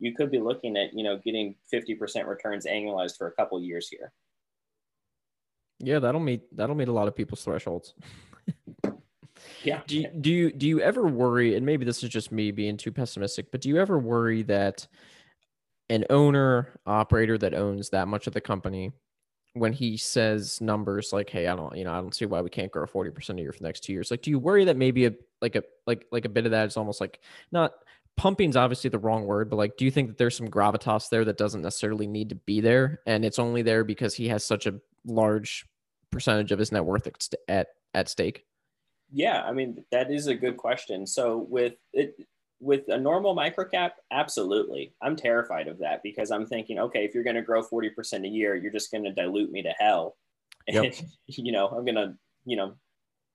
you could be looking at, you know, getting fifty percent returns annualized for a couple of years here. Yeah, that'll meet that'll meet a lot of people's thresholds. Yeah. Do you, do you do you ever worry, and maybe this is just me being too pessimistic, but do you ever worry that an owner operator that owns that much of the company, when he says numbers like, "Hey, I don't, you know, I don't see why we can't grow forty percent a year for the next two years," like, do you worry that maybe a like a like like a bit of that is almost like, not pumping's obviously the wrong word, but like, do you think that there's some gravitas there that doesn't necessarily need to be there, and it's only there because he has such a large percentage of his net worth at at stake? Yeah, I mean, that is a good question. So with it, with a normal microcap, absolutely. I'm terrified of that because I'm thinking, okay, if you're going to grow forty percent a year, you're just going to dilute me to hell. Yep. And, you know, I'm going to, you know,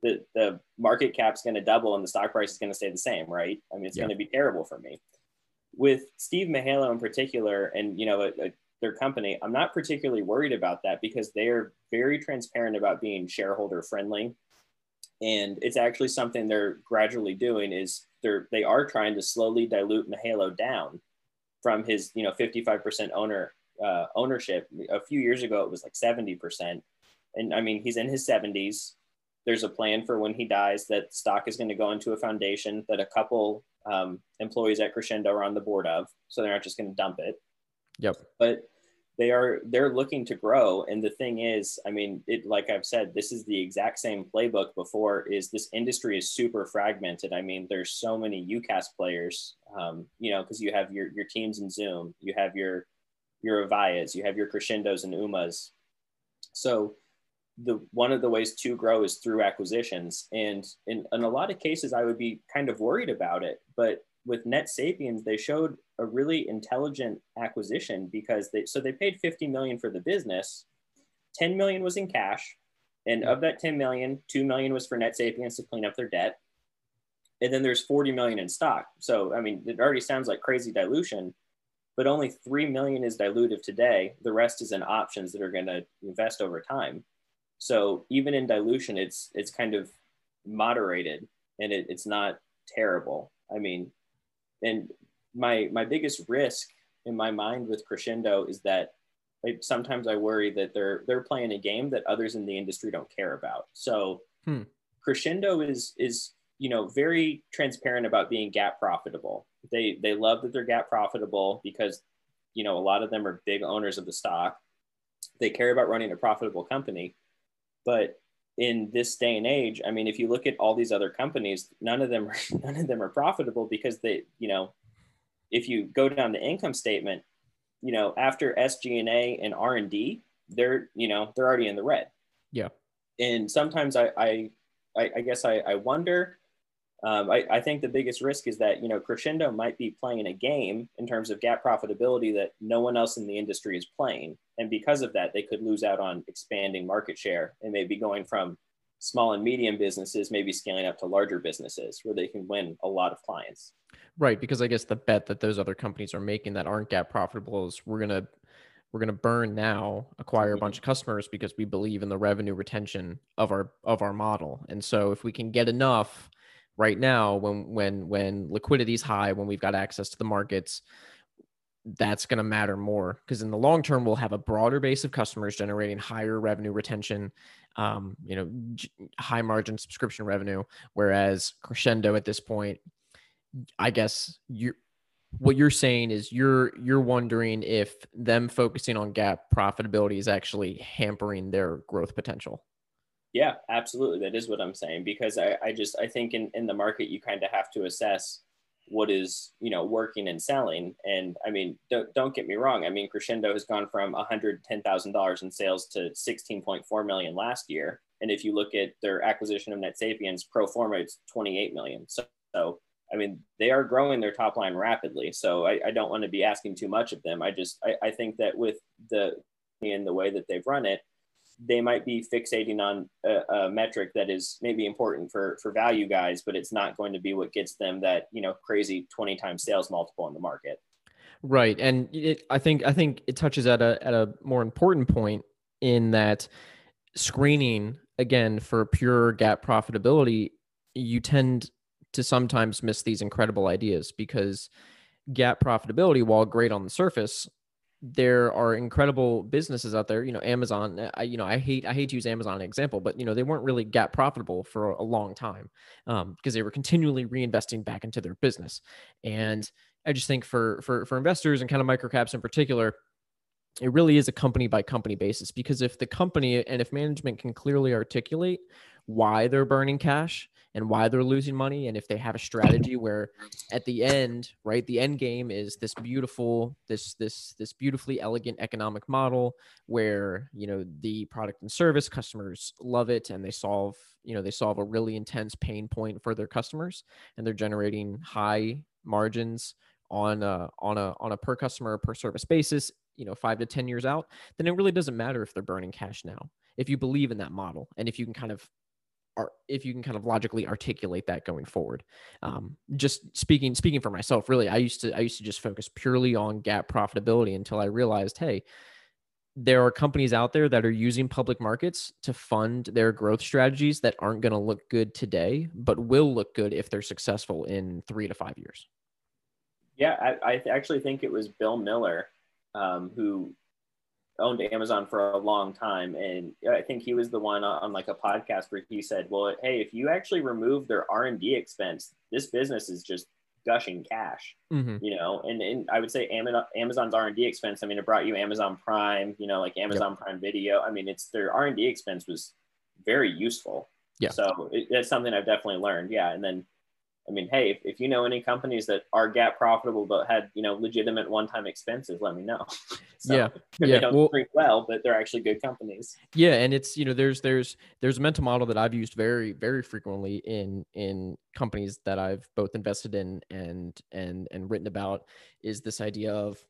the, the market cap's going to double and the stock price is going to stay the same, right? I mean, it's yep. going to be terrible for me. With Steve Mihaylo in particular and, you know, a, a, their company, I'm not particularly worried about that because they're very transparent about being shareholder friendly. And it's actually something they're gradually doing is they're, they are trying to slowly dilute Mihaylo down from his, you know, fifty-five percent owner uh, ownership. A few years ago, it was like seventy percent. And I mean, he's in his seventies. There's a plan for when he dies that stock is going to go into a foundation that a couple um, employees at Crexendo are on the board of. So they're not just going to dump it. Yep. But they are, they're looking to grow. And the thing is, I mean, it, like I've said, this is the exact same playbook before is this industry is super fragmented. I mean, there's so many UCaaS players, um, you know, cause you have your, your Teams and Zoom, you have your, your Avayas, you have your Crexendos and Umas. So the, one of the ways to grow is through acquisitions. And in, in a lot of cases, I would be kind of worried about it, but with NetSapiens, they showed a really intelligent acquisition because they, so they paid fifty million for the business, ten million was in cash. And of that ten million, two million was for NetSapiens to clean up their debt. And then there's forty million in stock. So, I mean, it already sounds like crazy dilution, but only three million is dilutive today. The rest is in options that are going to invest over time. So even in dilution, it's, it's kind of moderated and it, it's not terrible. I mean, And my my biggest risk in my mind with Crexendo is that I, sometimes I worry that they're they're playing a game that others in the industry don't care about. So hmm. Crexendo is is you know very transparent about being gap profitable. They they love that they're gap profitable because you know a lot of them are big owners of the stock. They care about running a profitable company, but in this day and age, I mean, if you look at all these other companies, none of them, none of them are profitable because they, you know, if you go down the income statement, you know, after S G and A and R and D, they're, you know, they're already in the red. Yeah. And sometimes I, I, I, I guess I, I wonder, um, I, I think the biggest risk is that, you know, Crexendo might be playing a game in terms of gap profitability that no one else in the industry is playing. And because of that, they could lose out on expanding market share and maybe going from small and medium businesses, maybe scaling up to larger businesses where they can win a lot of clients. Right. Because I guess the bet that those other companies are making that aren't gap profitable is we're going to, we're going to burn now, acquire a bunch of customers because we believe in the revenue retention of our, of our model. And so if we can get enough right now, when, when, when liquidity is high, when we've got access to the markets, that's going to matter more because in the long term, we'll have a broader base of customers generating higher revenue retention, um, you know, g- high margin subscription revenue. Whereas Crexendo at this point, I guess you, what you're saying is you're, you're wondering if them focusing on gap profitability is actually hampering their growth potential. Yeah, absolutely. That is what I'm saying, because I, I just, I think in, in the market, you kind of have to assess what is, you know, working and selling. And I mean, don't, don't get me wrong. I mean, Crexendo has gone from one hundred ten thousand dollars in sales to sixteen point four million last year. And if you look at their acquisition of NetSapiens pro forma, it's twenty-eight million. So, so I mean, they are growing their top line rapidly. So I, I don't want to be asking too much of them. I just, I, I think that with the, in the way that they've run it, they might be fixating on a, a metric that is maybe important for, for value guys, but it's not going to be what gets them that, you know, crazy twenty times sales multiple in the market. Right. And it, I think, I think it touches at a, at a more important point in that screening again for pure gap profitability, you tend to sometimes miss these incredible ideas because GAAP profitability, while great on the surface, there are incredible businesses out there. You know, Amazon, I, you know, I hate, I hate to use Amazon as an example, but you know, they weren't really GAAP profitable for a long time um, because they were continually reinvesting back into their business. And I just think for, for, for investors and kind of microcaps in particular, it really is a company by company basis, because if the company and if management can clearly articulate why they're burning cash and why they're losing money, and if they have a strategy where at the end, right, the end game is this beautiful, this, this, this beautifully elegant economic model where, you know, the product and service customers love it, and they solve, you know, they solve a really intense pain point for their customers, and they're generating high margins on a, on a, on a per customer, per service basis, you know, five to ten years out, then it really doesn't matter if they're burning cash now. If you believe in that model, and if you can kind of Or if you can kind of logically articulate that going forward. Um, just speaking, speaking for myself, really, I used to, I used to just focus purely on GAAP profitability until I realized, hey, there are companies out there that are using public markets to fund their growth strategies that aren't going to look good today, but will look good if they're successful in three to five years. Yeah. I, I actually think it was Bill Miller, um, who owned Amazon for a long time. And I think he was the one on like a podcast where he said, well, hey, if you actually remove their R and D expense, this business is just gushing cash, mm-hmm. you know? And, and I would say Amazon's R and D expense, I mean, it brought you Amazon Prime, you know, like Amazon yep. Prime Video. I mean, it's their R and D expense was very useful. Yeah. So it, that's something I've definitely learned. Yeah. And then, I mean, hey, if, if you know any companies that are GAAP profitable but had, you know, legitimate one-time expenses, let me know. So, yeah, yeah. They don't well, drink well, but they're actually good companies. Yeah, and it's, you know, there's there's there's a mental model that I've used very very frequently in in companies that I've both invested in and and and written about, is this idea of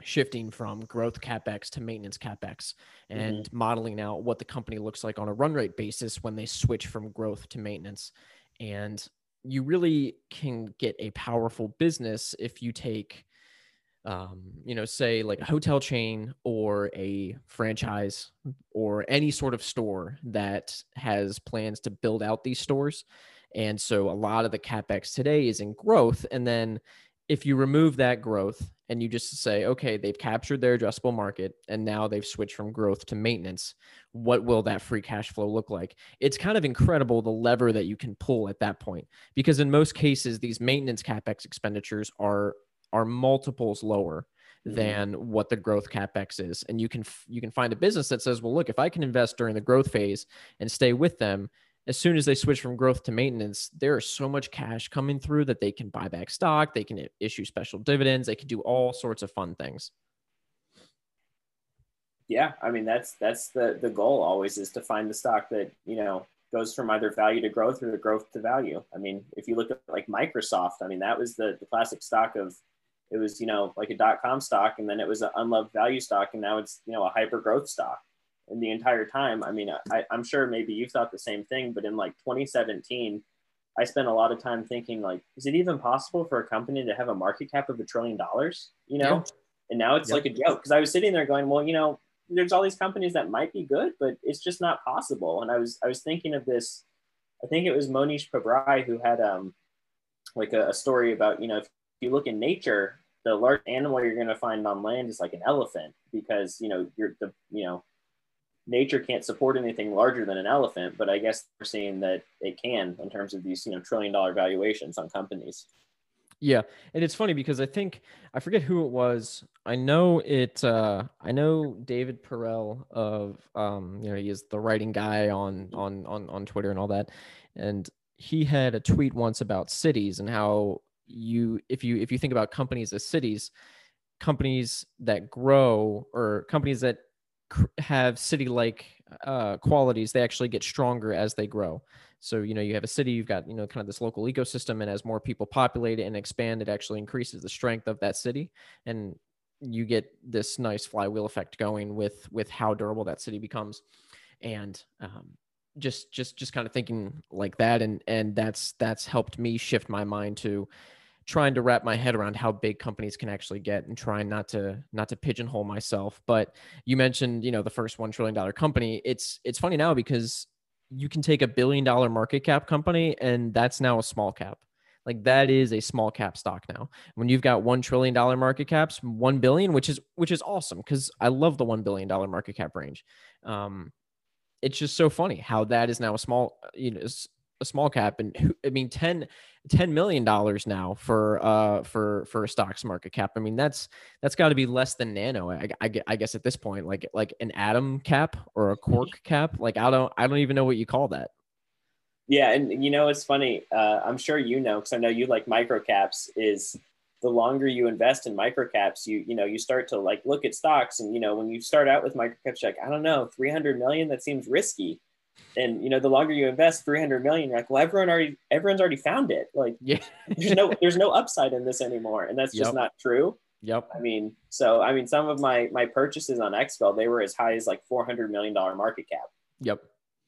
shifting from growth CapEx to maintenance CapEx, and mm-hmm. modeling out what the company looks like on a run rate basis when they switch from growth to maintenance. And you really can get a powerful business if you take, um, you know, say like a hotel chain or a franchise or any sort of store that has plans to build out these stores. And so a lot of the CapEx today is in growth. And then if you remove that growth and you just say, okay, they've captured their addressable market and now they've switched from growth to maintenance, what will that free cash flow look like? It's kind of incredible the lever that you can pull at that point, because in most cases, these maintenance CapEx expenditures are, are multiples lower mm-hmm. than what the growth CapEx is. And you can, you can find a business that says, well, look, if I can invest during the growth phase and stay with them, as soon as they switch from growth to maintenance, there is so much cash coming through that they can buy back stock, they can issue special dividends, they can do all sorts of fun things. Yeah, I mean, that's that's the, the goal always, is to find the stock that, you know, goes from either value to growth or to growth to value. I mean, if you look at like Microsoft, I mean, that was the, the classic stock of, it was, you know, like a dot-com stock, and then it was an unloved value stock, and now it's, you know, a hyper-growth stock. And the entire time, I mean, I, I'm sure maybe you thought the same thing, but in like twenty seventeen, I spent a lot of time thinking like, is it even possible for a company to have a market cap of a trillion dollars, you know? Yeah. And now it's yeah. like a joke, because I was sitting there going, well, you know, there's all these companies that might be good, but it's just not possible. And I was, I was thinking of this, I think it was Monish Pabrai who had um like a, a story about, you know, if you look in nature, the large animal you're going to find on land is like an elephant, because, you know, you're the, you know, nature can't support anything larger than an elephant, but I guess we're seeing that it can in terms of these, you know, trillion dollar valuations on companies. Yeah. And it's funny because I think, I forget who it was. I know it, uh, I know David Perel of, um, you know, he is the writing guy on, on, on, on Twitter and all that. And he had a tweet once about cities and how you, if you, if you think about companies as cities, companies that grow or companies that have city-like uh, qualities, they actually get stronger as they grow. So, you know, you have a city, you've got, you know, kind of this local ecosystem, and as more people populate it and expand, it actually increases the strength of that city. And you get this nice flywheel effect going with, with how durable that city becomes. And um, just, just, just kind of thinking like that. And, and that's, that's helped me shift my mind to trying to wrap my head around how big companies can actually get, and trying not to not to pigeonhole myself. But you mentioned, you know, the first one trillion dollar company. It's it's funny now because you can take a billion dollar market cap company, and that's now a small cap. Like that is a small cap stock now. When you've got one trillion dollars market caps, one billion, which is, which is awesome. Because I love the one billion dollars market cap range. Um, it's just so funny how that is now a small, you know, a small cap. And I mean, ten, ten million dollars now for, uh, for, for a stock's market cap. I mean, that's, that's gotta be less than nano. I, I, I guess at this point, like, like an atom cap or a quark cap. Like, I don't, I don't even know what you call that. Yeah. And you know, it's funny. Uh, I'm sure, you know, cause I know you like microcaps, is the longer you invest in microcaps, you, you know, you start to like, look at stocks. And, you know, when you start out with microcaps, you're like, I don't know, three hundred million, that seems risky. And, you know, the longer you invest, three hundred million, you're like, well, everyone already, everyone's already found it. Like, yeah. there's no, there's no upside in this anymore. And that's just yep. not true. Yep. I mean, so, I mean, some of my, my purchases on Xpel, they were as high as like four hundred million dollars market cap. Yep.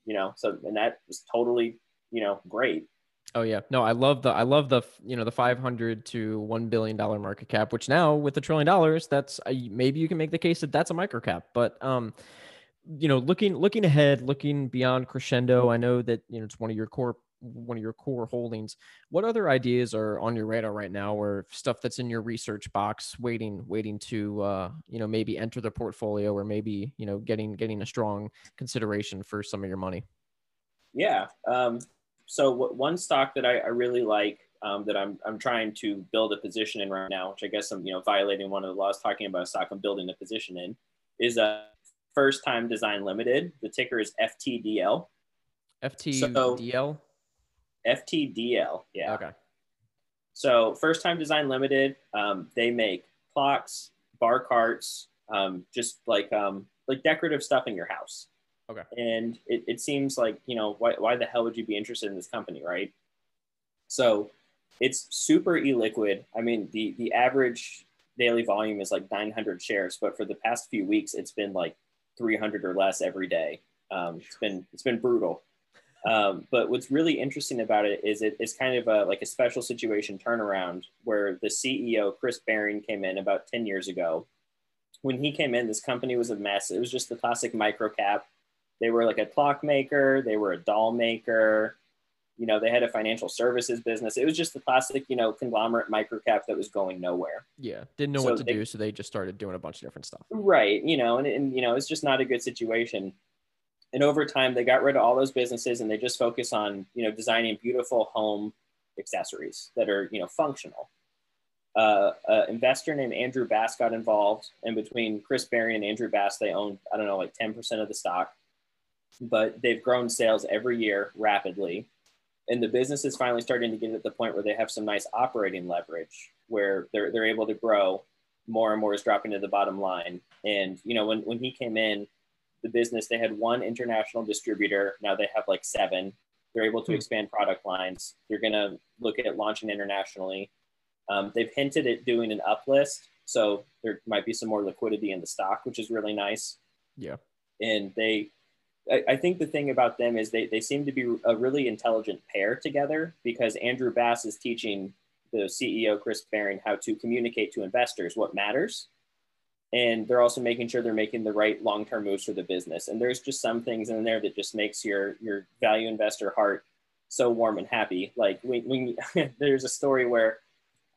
You know, so, and that was totally, you know, great. Oh yeah. No, I love the, I love the, you know, the five hundred to one billion dollars market cap, which now with a trillion dollars, that's a, maybe you can make the case that that's a micro cap, but, um, you know, looking, looking ahead, looking beyond Crexendo, I know that, you know, it's one of your core, one of your core holdings. What other ideas are on your radar right now, or stuff that's in your research box waiting, waiting to, uh, you know, maybe enter the portfolio, or maybe, you know, getting, getting a strong consideration for some of your money? Yeah. Um, so w- one stock that I, I really like, um, that I'm, I'm trying to build a position in right now, which I guess I'm, you know, violating one of the laws talking about a stock I'm building a position in, is, uh, First Time Design Limited. The ticker is F T D L. F T D L? So, F T D L, yeah. Okay. So First Time Design Limited, um, they make clocks, bar carts, um, just like um, like decorative stuff in your house. Okay. And it, it seems like, you know, why, why the hell would you be interested in this company, right? So it's super illiquid. I mean, the the average daily volume is like nine hundred shares, but for the past few weeks, it's been like three hundred or less every day. Um, it's been, it's been brutal. Um, but what's really interesting about it is it is kind of a, like a special situation turnaround, where the C E O, Chris Baring, came in about ten years ago. When he came in, this company was a mess. It was just the classic microcap. They were like a clock maker. They were a doll maker. You know, they had a financial services business. It was just the classic, you know, conglomerate microcap that was going nowhere. Yeah. Didn't know so what to they, do. So they just started doing a bunch of different stuff. Right. You know, and, and, you know, it's just not a good situation. And over time, they got rid of all those businesses, and they just focus on, you know, designing beautiful home accessories that are, you know, functional. Uh, an investor named Andrew Bass got involved, and between Chris Baring and Andrew Bass, they owned, I don't know, like ten percent of the stock, but they've grown sales every year rapidly. And the business is finally starting to get at the point where they have some nice operating leverage, where they're they're able to grow. More and more is dropping to the bottom line. And, you know, when, when he came in, the business, they had one international distributor. Now they have like seven. They're able to expand product lines. They're going to look at launching internationally. Um, they've hinted at doing an uplist, so there might be some more liquidity in the stock, which is really nice. Yeah. And they, I, I think the thing about them is they, they seem to be a really intelligent pair together, because Andrew Bass is teaching the C E O, Chris Baring, how to communicate to investors what matters. And they're also making sure they're making the right long-term moves for the business. And there's just some things in there that just makes your, your value investor heart so warm and happy. Like when, when there's a story where,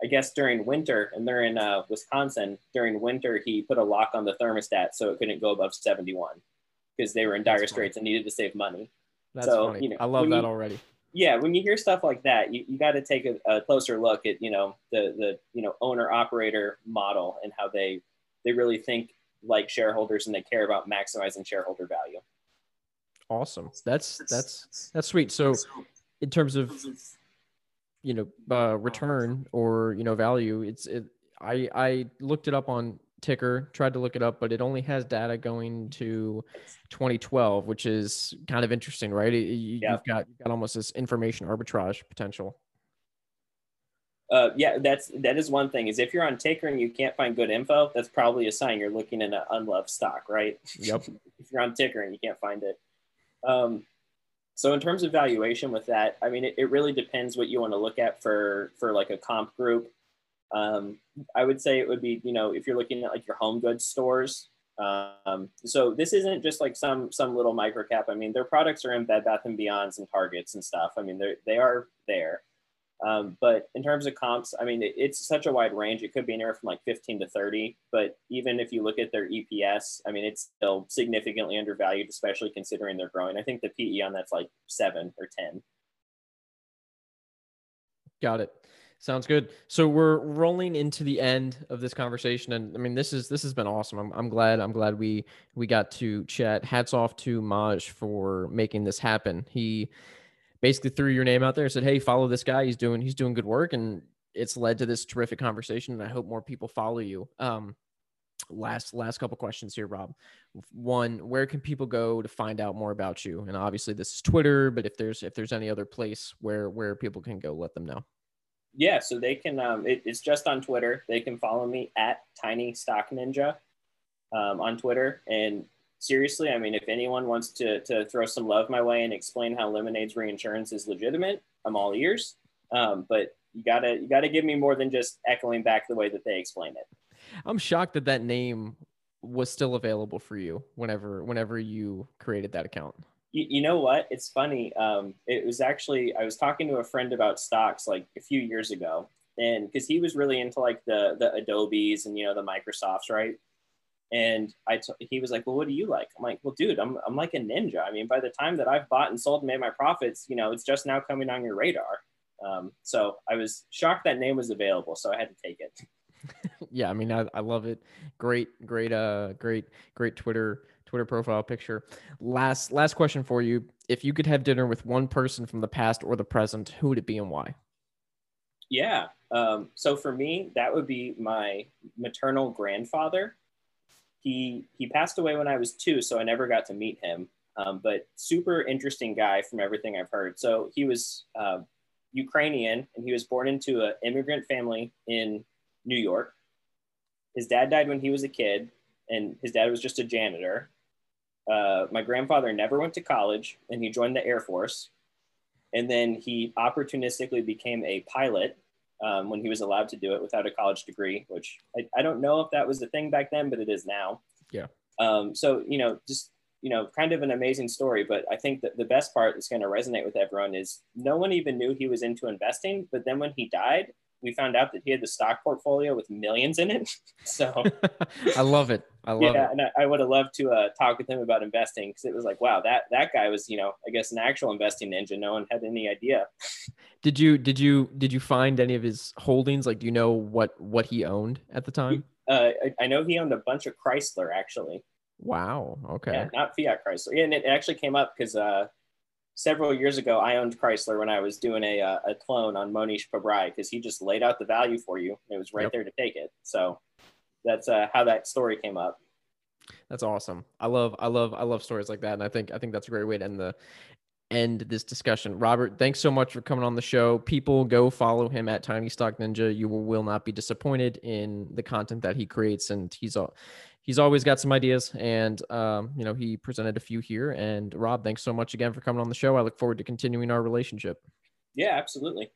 I guess during winter, and they're in uh, Wisconsin, during winter, he put a lock on the thermostat so it couldn't go above seventy-one, because they were in dire straits and needed to save money. That's so funny. You know, I love that you, already. Yeah, when you hear stuff like that, you, you got to take a, a closer look at, you know, the the you know owner operator model, and how they they really think like shareholders, and they care about maximizing shareholder value. Awesome. That's that's that's sweet. So, in terms of you know uh, return or you know value, it's it, I I looked it up on Ticker, tried to look it up, but it only has data going to twenty twelve, which is kind of interesting, right? You, yeah. You've got, you've got almost this information arbitrage potential. Uh, yeah, that's, that is one thing, is if you're on Ticker and you can't find good info, that's probably a sign you're looking in an unloved stock, right? Yep. If you're on Ticker and you can't find it. Um, so in terms of valuation with that, I mean, it, it really depends what you want to look at for, for like a comp group. Um, I would say it would be, you know, if you're looking at like your home goods stores. Um, so this isn't just like some, some little microcap. I mean, their products are in Bed Bath and Beyonds and Targets and stuff. I mean, they they are there. Um, but in terms of comps, I mean, it, it's such a wide range. It could be anywhere from like fifteen to thirty, but even if you look at their E P S, I mean, it's still significantly undervalued, especially considering they're growing. I think the P E on that's like seven or ten. Got it. Sounds good. So we're rolling into the end of this conversation. And I mean, this is, this has been awesome. I'm, I'm glad, I'm glad we, we got to chat. Hats off to Maj for making this happen. He basically threw your name out there and said, hey, follow this guy. He's doing, he's doing good work. And it's led to this terrific conversation. And I hope more people follow you. Um, last, last couple questions here, Rob. One, where can people go to find out more about you? And obviously this is Twitter, but if there's, if there's any other place where, where people can go, let them know. Yeah. So they can, um, it, it's just on Twitter. They can follow me at Tiny Stock Ninja um, on Twitter. And seriously, I mean, if anyone wants to to throw some love my way and explain how Lemonade's reinsurance is legitimate, I'm all ears. Um, but you gotta you gotta give me more than just echoing back the way that they explain it. I'm shocked that that name was still available for you whenever whenever you created that account. You, you know what? It's funny. Um, it was actually I was talking to a friend about stocks like a few years ago, and because he was really into like the the Adobes and you know the Microsofts, right? And I t- he was like, well, what do you like? I'm like, well, dude, I'm I'm like a ninja. I mean, by the time that I've bought and sold and made my profits, you know, it's just now coming on your radar. Um, so I was shocked that name was available. So I had to take it. Yeah, I mean, I, I love it. Great, great, uh, great, great Twitter Twitter profile picture. Last last question for you. If you could have dinner with one person from the past or the present, who would it be and why? Yeah. Um, so for me, that would be my maternal grandfather. He he passed away when I was two, so I never got to meet him, um, but super interesting guy from everything I've heard. So he was uh, Ukrainian, and he was born into an immigrant family in New York. His dad died when he was a kid, and his dad was just a janitor. Uh, my grandfather never went to college, and he joined the Air Force. And then he opportunistically became a pilot Um, when he was allowed to do it without a college degree, which I, I don't know if that was the thing back then, but it is now. Yeah. Um, so, you know, just, you know, kind of an amazing story, but I think that the best part that's going to resonate with everyone is no one even knew he was into investing, but then when he died, we found out that he had the stock portfolio with millions in it. So I love it. I love yeah, it. And I, I would have loved to uh, talk with him about investing because it was like, wow, that, that guy was, you know, I guess an actual investing ninja. No one had any idea. Did you, did you, did you find any of his holdings? Like, do you know what, what he owned at the time? Uh, I, I know he owned a bunch of Chrysler actually. Wow. Okay. Yeah, not Fiat Chrysler. Yeah, and it actually came up because uh, several years ago, I owned Chrysler when I was doing a, uh, a clone on Monish Pabrai because he just laid out the value for you. It was right yep. there to take it. So that's uh, how that story came up. That's awesome. I love, I love, I love stories like that. And I think, I think that's a great way to end the, end this discussion. Robert, thanks so much for coming on the show. People go follow him at Tiny Stock Ninja. You will, will not be disappointed in the content that he creates. And he's, he's always got some ideas and, um, you know, he presented a few here. And Rob, thanks so much again for coming on the show. I look forward to continuing our relationship. Yeah, absolutely.